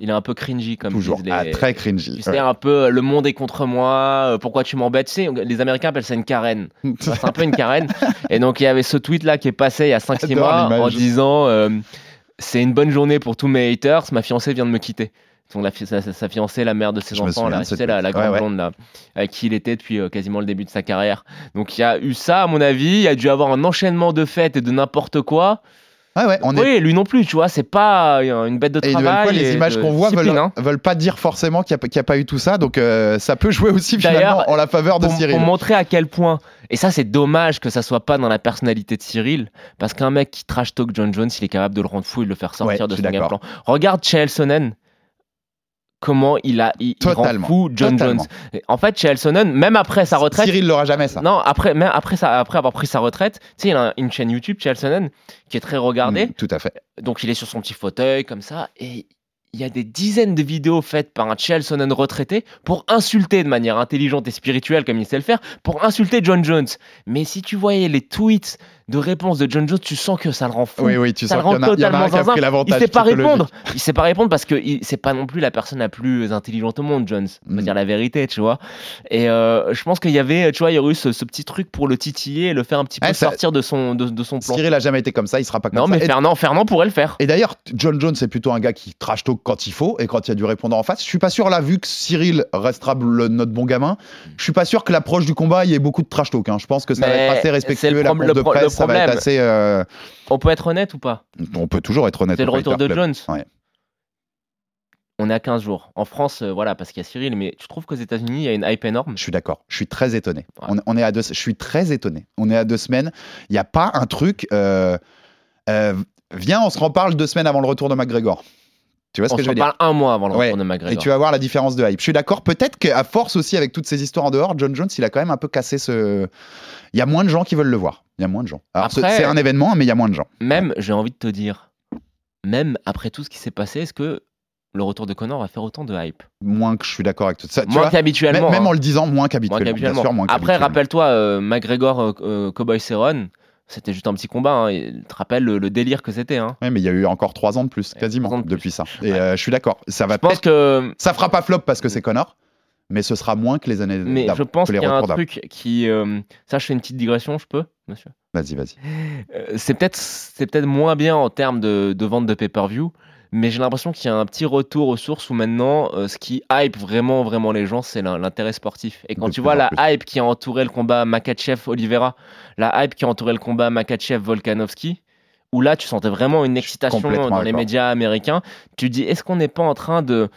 Il est un peu cringy comme toujours, les... ah, très cringy. C'est ouais. un peu le monde est contre moi. Pourquoi tu m'embêtes? Tu sais, les Américains appellent ça une carène. Enfin, c'est un peu une carène. Et donc il y avait ce tweet là qui est passé il y a cinq six mois l'image. En disant euh, c'est une bonne journée pour tous mes haters. Ma fiancée vient de me quitter. Son, la, sa, sa fiancée, la mère de ses Je enfants, là, tu sais, la, la grande ouais, ouais. blonde là, avec qui il était depuis euh, quasiment le début de sa carrière. Donc il y a eu ça à mon avis. Il y a dû avoir un enchaînement de fêtes et de n'importe quoi. Ah ouais, on oui, est... lui non plus, tu vois, c'est pas une bête de et travail. Quoi, les images qu'on voit veulent, hein. veulent pas dire forcément qu'il n'y a, a pas eu tout ça, donc euh, ça peut jouer aussi finalement en la faveur de pour, Ciryl. Pour montrer à quel point, et ça c'est dommage que ça soit pas dans la personnalité de Ciryl, parce qu'un mec qui trash talk Jon Jones, il est capable de le rendre fou et de le faire sortir ouais, de son game plan. Regarde Chael Sonnen. Comment il a il, il rend fou Jon totalement. Jones. En fait, Chael Sonnen, même après sa retraite, Ciryl l'aura jamais ça. Non, après même après ça, après avoir pris sa retraite, tu sais, il a une chaîne YouTube, Chael Sonnen, qui est très regardée. Mmh, tout à fait. Donc il est sur son petit fauteuil comme ça, et il y a des dizaines de vidéos faites par un Chael Sonnen retraité pour insulter de manière intelligente et spirituelle, comme il sait le faire, pour insulter Jon Jones. Mais si tu voyais les tweets de réponse de Jon Jones, tu sens que ça le rend fou. Oui, oui, tu ça sens qu'il y en a, y en a un qui a pris l'avantage. Il sait pas répondre. Il sait pas répondre parce que il, c'est pas non plus la personne la plus intelligente au monde, Jones. On va mm. dire la vérité, tu vois. Et euh, je pense qu'il y avait, tu vois, il y a eu ce, ce petit truc pour le titiller et le faire un petit peu ah, sortir de son, de, de son plan. Ciryl a jamais été comme ça, il sera pas comme non, ça. Non, mais Fernand, Fernand pourrait le faire. Et d'ailleurs, Jon Jones, c'est plutôt un gars qui trash talk quand il faut et quand il y a du répondant en face. Je suis pas sûr, là, vu que Ciryl restera le, notre bon gamin, je suis pas sûr que l'approche du combat, il y ait beaucoup de trash talk. Hein. Je pense que ça mais va être assez respectueux, la pompe de presse. Ça va être assez, euh... On peut être honnête ou pas ? On peut toujours être honnête. C'est le retour de Jones. Ouais. On est à quinze jours. En France, euh, voilà, parce qu'il y a Ciryl, mais tu trouves qu'aux États-Unis il y a une hype énorme ? Je suis d'accord. Je suis très étonné. Ouais. On, on est à deux. Je suis très étonné. On est à deux semaines. Il n'y a pas un truc. Euh, euh, viens, on se reparle deux semaines avant le retour de McGregor. Tu vois ce on que je veux dire ? On se reparle un mois avant le ouais. retour de McGregor. Et tu vas voir la différence de hype. Je suis d'accord. Peut-être qu'à force aussi, avec toutes ces histoires en dehors, Jon Jones, il a quand même un peu cassé ce. Il y a moins de gens qui veulent le voir. Il y a moins de gens. Alors après, c'est un événement, mais il y a moins de gens. Même, ouais. j'ai envie de te dire, même après tout ce qui s'est passé, est-ce que le retour de Conor va faire autant de hype ? Moins que je suis d'accord avec tout ça. Moins qu'habituellement. Hein. Même en le disant, moins qu'habituellement. Moins qu'habituellement. Bien sûr, moins après, qu'habituellement. Rappelle-toi, euh, McGregor, euh, Cowboy Cerrone, c'était juste un petit combat. Hein. Tu te rappelles le, le délire que c'était. Hein. Oui, mais il y a eu encore trois ans de plus, quasiment, de plus. depuis ça. Et ouais. euh, je suis d'accord. Ça va je pense que... ça fera pas flop parce que c'est Conor. Mais ce sera moins que les années d'avant. Mais je pense qu'il y a un truc qui... Euh, ça, je fais une petite digression, je peux, monsieur ? Vas-y, vas-y. Euh, c'est, peut-être, c'est peut-être moins bien en termes de, de vente de pay-per-view, mais j'ai l'impression qu'il y a un petit retour aux sources où maintenant, euh, ce qui hype vraiment, vraiment les gens, c'est l'intérêt sportif. Et quand de tu vois la plus. hype qui a entouré le combat Makhachev-Oliveira, la hype qui a entouré le combat Makhachev-Volkanovski, où là, tu sentais vraiment une excitation dans les médias américains, tu dis, est-ce qu'on n'est pas en train de...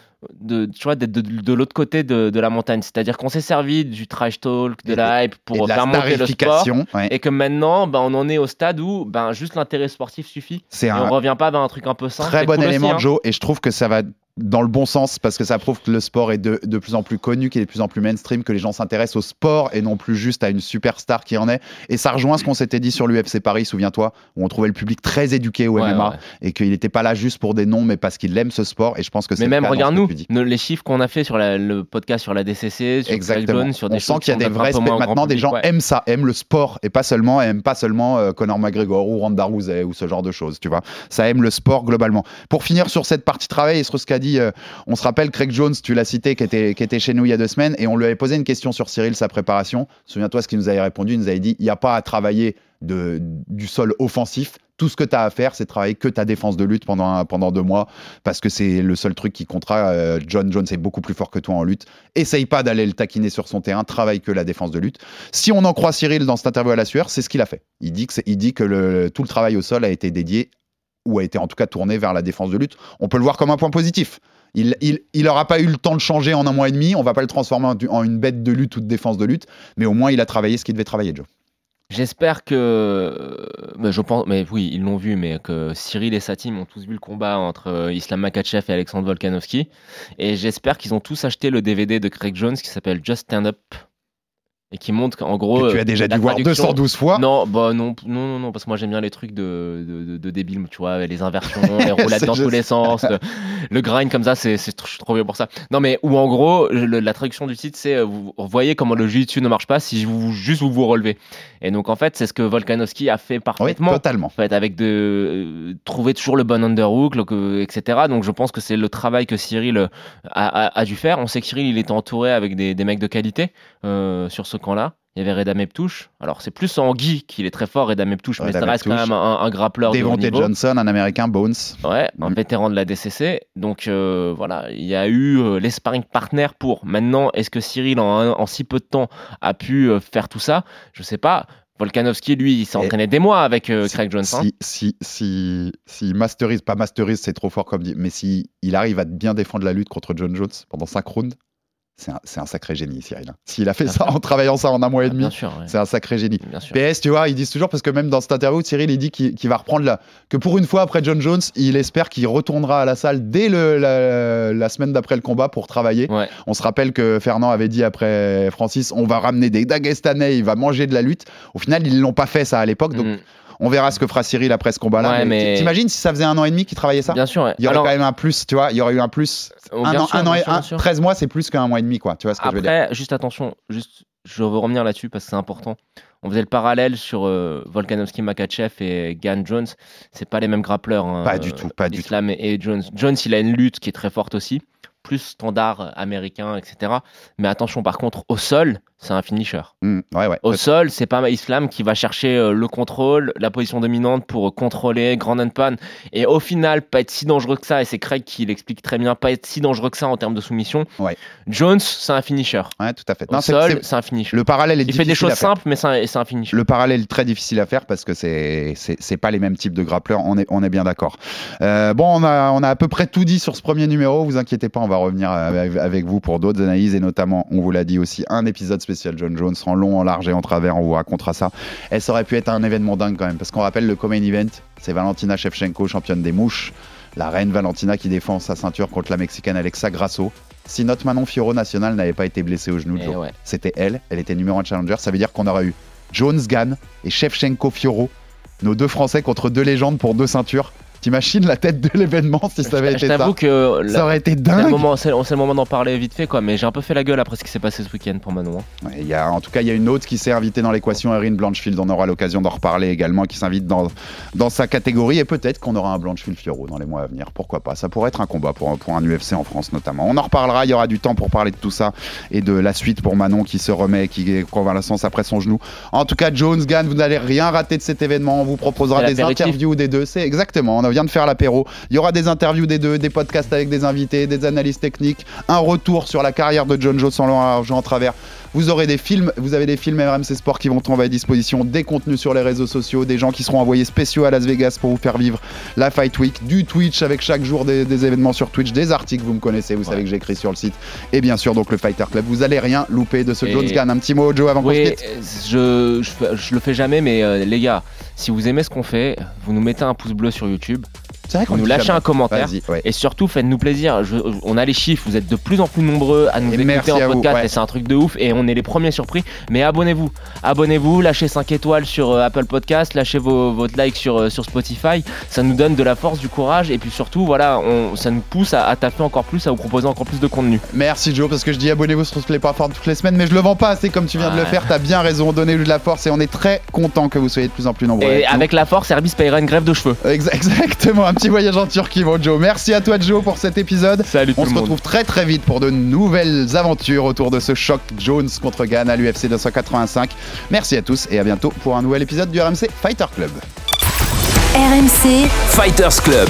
De, tu vois, d'être de, de, de l'autre côté de, de la montagne, c'est-à-dire qu'on s'est servi du trash talk, de et la hype pour faire monter le sport, ouais. et que maintenant ben, on en est au stade où ben, juste l'intérêt sportif suffit, c'est et un on revient pas vers un truc un peu simple. Très bon cool élément aussi, hein. Joe, et je trouve que ça va dans le bon sens parce que ça prouve que le sport est de, de plus en plus connu, qu'il est de plus en plus mainstream, que les gens s'intéressent au sport et non plus juste à une superstar qui en est, et ça rejoint ce qu'on s'était dit sur l'U F C Paris, souviens-toi, où on trouvait le public très éduqué au ouais, M M A ouais. et qu'il n'était pas là juste pour des noms mais parce qu'il aime ce sport, et je pense que c'est mais même le cas, regarde-nous Nos, les chiffres qu'on a fait sur la, le podcast sur la D C C, sur Exactement. Zone, sur des on sent qu'il y a des vrais spectateurs maintenant, public, des gens ouais. aiment ça, aiment le sport et pas seulement, aiment pas seulement euh, Conor McGregor ou Ronda Rousey ou ce genre de choses, tu vois. Ça aime le sport globalement. Pour finir sur cette partie travail et sur ce qu'a dit, euh, on se rappelle Craig Jones, tu l'as cité, qui était, qui était chez nous il y a deux semaines et on lui avait posé une question sur Ciryl, sa préparation. Souviens-toi ce qu'il nous avait répondu, il nous avait dit il n'y a pas à travailler de, du sol offensif. Tout ce que tu as à faire, c'est travailler que ta défense de lutte pendant, un, pendant deux mois, parce que c'est le seul truc qui comptera. Euh, Jon Jones est beaucoup plus fort que toi en lutte. Essaye pas d'aller le taquiner sur son terrain, travaille que la défense de lutte. Si on en croit Ciryl dans cette interview à la sueur, c'est ce qu'il a fait. Il dit que, c'est, il dit que le, tout le travail au sol a été dédié, ou a été en tout cas tourné vers la défense de lutte. On peut le voir comme un point positif. Il, il, il aura pas eu le temps de changer en un mois et demi, on va pas le transformer en, en une bête de lutte ou de défense de lutte, mais au moins il a travaillé ce qu'il devait travailler, Joe. J'espère que, mais je pense, mais oui, ils l'ont vu, mais que Ciryl et sa team ont tous vu le combat entre Islam Makhachev et Alexandre Volkanovski, et j'espère qu'ils ont tous acheté le D V D de Craig Jones qui s'appelle Just Stand Up et qui montre qu'en gros que tu as déjà dû voir deux cent douze fois. Non, bah non, non, non, non, parce que moi j'aime bien les trucs de de, de, de débiles, tu vois, les inversions, les roulades dans tous les sens, le, le grind comme ça, c'est c'est trop, trop bien pour ça. Non, mais où en gros le, la traduction du titre c'est vous, vous voyez comment le jiu-jitsu ne marche pas si vous juste vous vous relevez. Et donc en fait c'est ce que Volkanovski a fait parfaitement, oui, totalement. En fait avec de euh, trouver toujours le bon underhook, le, et cetera. Donc je pense que c'est le travail que Ciryl a, a, a dû faire. On sait que Ciryl il était entouré avec des des mecs de qualité euh, sur ce camp-là. Il y avait Reda Meptouche. Alors, c'est plus en gi qu'il est très fort, Reda Meptouche, Reda mais ça Meptouche. Reste quand même un, un grappleur de haut niveau. Devontae Johnson, un Américain, Bones. Ouais, un mm. vétéran de la D C C. Donc, euh, voilà, il y a eu euh, les sparring partners pour. Maintenant, est-ce que Ciryl, en, en si peu de temps, a pu euh, faire tout ça ? Je sais pas. Volkanovski, lui, il s'est entraîné et des mois avec euh, si, Craig Jones. S'il si, si, si, si masterise, pas masterise, c'est trop fort comme dit, mais s'il si arrive à bien défendre la lutte contre Jon Jones pendant cinq rounds, c'est un, c'est un sacré génie, Ciryl. S'il a fait bien ça bien en travaillant ça en un mois et demi, sûr, ouais. c'est un sacré génie. P S, tu vois, ils disent toujours, parce que même dans cette interview, Ciryl, il dit qu'il, qu'il va reprendre, la, que pour une fois, après Jon Jones, il espère qu'il retournera à la salle dès le, la, la semaine d'après le combat pour travailler. Ouais. On se rappelle que Fernand avait dit après Francis, on va ramener des Dagestanais, il va manger de la lutte. Au final, ils l'ont pas fait ça à l'époque, donc... Mm. On verra ce que fera Ciryl après ce combat-là. Ouais, mais mais... T'imagines si ça faisait un an et demi qu'il travaillait ça ? Bien sûr. Ouais. Il y aurait Alors... quand même un plus, tu vois. Il y aurait eu un plus. Oh, un an, sûr, un an et sûr, un, sûr. treize mois, c'est plus qu'un mois et demi, quoi. Tu vois ce que après, je veux dire ? Après, juste attention, juste, je veux revenir là-dessus parce que c'est important. On faisait le parallèle sur euh, Volkanovski, Makhachev et Gane Jones. C'est pas les mêmes grappleurs. Hein, pas du euh, tout, pas du tout. Islam et Jones. Jones, il a une lutte qui est très forte aussi, plus standard américain, et cetera. Mais attention, par contre, au sol, c'est un finisher. Mmh, ouais, ouais, au peut-être. sol, c'est pas Islam qui va chercher euh, le contrôle, la position dominante pour euh, contrôler, ground and pound. Et au final, pas être si dangereux que ça, et c'est Craig qui l'explique très bien, pas être si dangereux que ça en termes de soumission. Ouais. Jones, c'est un finisher. Ouais, tout à fait. Au non, sol, c'est... c'est un finisher. Le parallèle est Il difficile fait des choses simples, mais c'est un, c'est un finisher. Le parallèle est très difficile à faire parce que c'est, c'est, c'est pas les mêmes types de grappleurs, on est, on est bien d'accord. Euh, bon, on a, on a à peu près tout dit sur ce premier numéro, vous inquiétez pas, on va revenir avec vous pour d'autres analyses et notamment, on vous l'a dit aussi, un épisode spécial Jon Jones en long, en large et en travers. On vous racontera ça. Et ça aurait pu être un événement dingue quand même, parce qu'on rappelle le co-main event, c'est Valentina Shevchenko, championne des mouches, la reine Valentina qui défend sa ceinture contre la Mexicaine Alexa Grasso. Si notre Manon Fiorot nationale n'avait pas été blessée au genou de jour, ouais. c'était elle, elle était numéro un challenger. Ça veut dire qu'on aurait eu Jones Gane et Shevchenko Fiorot, nos deux Français contre deux légendes pour deux ceintures. T'imagines la tête de l'événement si ça avait été ça. Que la... ça aurait été dingue. C'est le moment, c'est, c'est le moment d'en parler vite fait, quoi. Mais j'ai un peu fait la gueule après ce qui s'est passé ce week-end pour Manon. Hein. Ouais, y a, en tout cas, il y a une autre qui s'est invitée dans l'équation, Erin Blanchfield. On aura l'occasion d'en reparler également, qui s'invite dans, dans sa catégorie. Et peut-être qu'on aura un Blanchfield-Fiorot dans les mois à venir. Pourquoi pas ? Ça pourrait être un combat pour, pour un U F C en France notamment. On en reparlera, il y aura du temps pour parler de tout ça et de la suite pour Manon qui se remet, qui est convalescence après son genou. En tout cas, Jones, Gane, vous n'allez rien rater de cet événement. On vous proposera des interviews des deux. C'est exactement. On On vient de faire l'apéro. Il y aura des interviews des deux, des podcasts avec des invités, des analyses techniques, un retour sur la carrière de Jon Jones en long, large, en travers. Vous aurez des films, vous avez des films R M C Sport qui vont tomber à disposition, des contenus sur les réseaux sociaux, des gens qui seront envoyés spéciaux à Las Vegas pour vous faire vivre la Fight Week, du Twitch avec chaque jour des, des événements sur Twitch, des articles, vous me connaissez, vous ouais. savez que j'écris sur le site, et bien sûr donc le Fighter Club. Vous allez rien louper de ce et... Jones Gane. Un petit mot Joe avant oui, qu'on se quitte. Je, je, je le fais jamais, mais euh, les gars, si vous aimez ce qu'on fait, vous nous mettez un pouce bleu sur YouTube. C'est vrai qu'on nous lâche un commentaire ouais. et surtout faites-nous plaisir. Je, on a les chiffres, vous êtes de plus en plus nombreux à nous et écouter en podcast vous, ouais. et c'est un truc de ouf et on est les premiers surpris. Mais abonnez-vous, abonnez-vous, lâchez cinq étoiles sur euh, Apple Podcast, lâchez vos, votre like sur, euh, sur Spotify, ça nous donne de la force, du courage et puis surtout voilà, on, ça nous pousse à, à taper encore plus, à vous proposer encore plus de contenu. Merci Joe parce que je dis abonnez-vous sur les plateformes toutes les semaines mais je le vends pas assez comme tu viens ah. de le faire, t'as bien raison, donnez-lui de la force et on est très content que vous soyez de plus en plus nombreux. Et avec, avec la force, Herbie se payera une grève de cheveux. Exactement. Petit voyage en Turquie, mon Joe. Merci à toi, Joe, pour cet épisode. Salut tout le monde. On se retrouve très très vite pour de nouvelles aventures autour de ce choc Jones contre Gane à l'U F C deux cent quatre-vingt-cinq. Merci à tous et à bientôt pour un nouvel épisode du R M C Fighter Club. R M C Fighters Club.